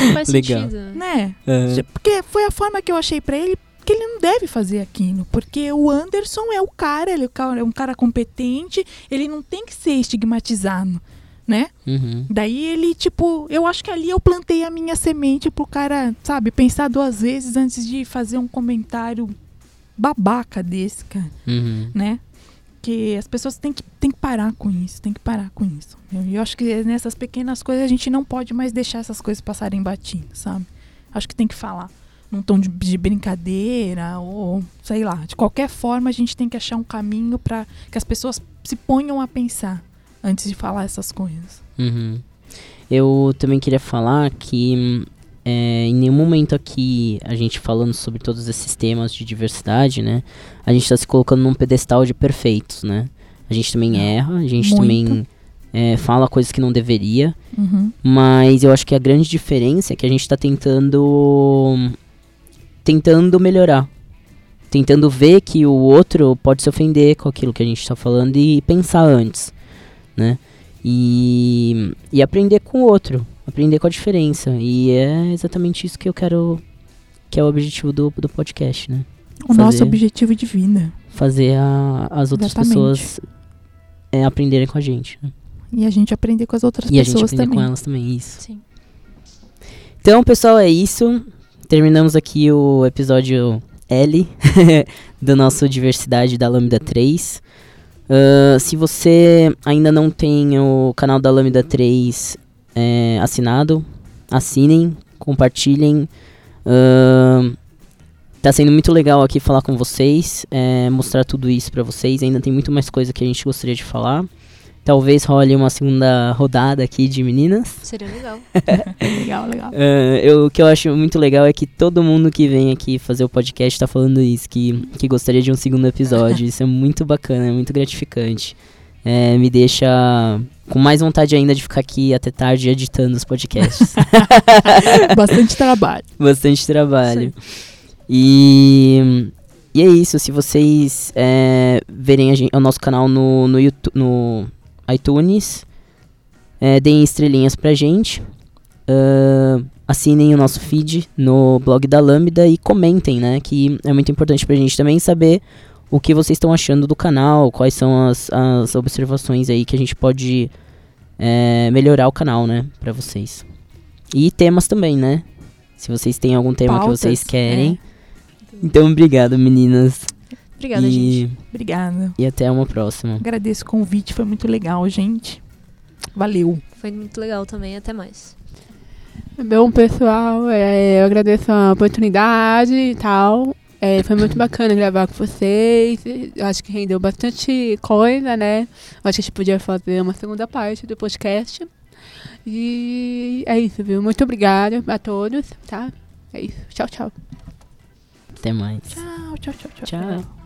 Não faz sentido, né? É. Porque foi a forma que eu achei pra ele que ele não deve fazer aquilo, porque o Anderson é o cara, ele é um cara competente, ele não tem que ser estigmatizado, né? Uhum. Daí ele, tipo, eu acho que ali eu plantei a minha semente pro cara, sabe, pensar duas vezes antes de fazer um comentário babaca desse, cara, uhum, né? Que as pessoas têm que parar com isso, Eu acho que nessas pequenas coisas a gente não pode mais deixar essas coisas passarem batidas, sabe? Acho que tem que falar num tom de brincadeira ou sei lá, de qualquer forma a gente tem que achar um caminho pra que as pessoas se ponham a pensar antes de falar essas coisas. Uhum. Eu também queria falar que em nenhum momento aqui a gente falando sobre todos esses temas de diversidade, né? A gente está se colocando num pedestal de perfeitos, né? A gente também erra, a gente também fala coisas que não deveria. Uhum. Mas eu acho que a grande diferença é que a gente está tentando melhorar. Tentando ver que o outro pode se ofender com aquilo que a gente está falando e pensar antes, né? E aprender com o outro, aprender com a diferença. E é exatamente isso que eu quero, que é o objetivo do podcast, né? O nosso objetivo de vida. Fazer as outras pessoas aprenderem com a gente, né? E a gente aprender com as outras pessoas também. E a gente aprender com elas também, isso. Sim. Então, pessoal, é isso. Terminamos aqui o episódio L do nosso Diversidade da Lambda 3. Se você ainda não tem o canal da Lambda 3 assinado, assinem, compartilhem. Tá sendo muito legal aqui falar com vocês, mostrar tudo isso pra vocês. Ainda tem muito mais coisa que a gente gostaria de falar. Talvez role uma segunda rodada aqui de meninas. Seria legal. legal. O que eu acho muito legal é que todo mundo que vem aqui fazer o podcast tá falando isso, que gostaria de um segundo episódio. Isso é muito bacana, é muito gratificante. Me deixa com mais vontade ainda de ficar aqui até tarde editando os podcasts. Bastante trabalho. Sim. E é isso. Se vocês verem o nosso canal no YouTube, no iTunes, deem estrelinhas pra gente, assinem o nosso feed no blog da Lambda e comentem, né, que é muito importante pra gente também saber o que vocês estão achando do canal, quais são as observações aí que a gente pode melhorar o canal, né, pra vocês. E temas também, né, se vocês têm algum tema que vocês querem. Então, obrigado, meninas. Obrigada, gente. Obrigada. E até uma próxima. Agradeço o convite, foi muito legal, gente. Valeu. Foi muito legal também, até mais. Bom, pessoal, eu agradeço a oportunidade e tal. Foi muito bacana gravar com vocês. Eu acho que rendeu bastante coisa, né? Eu acho que a gente podia fazer uma segunda parte do podcast. E é isso, viu? Muito obrigada a todos, tá? É isso. Tchau, tchau. Até mais. Tchau.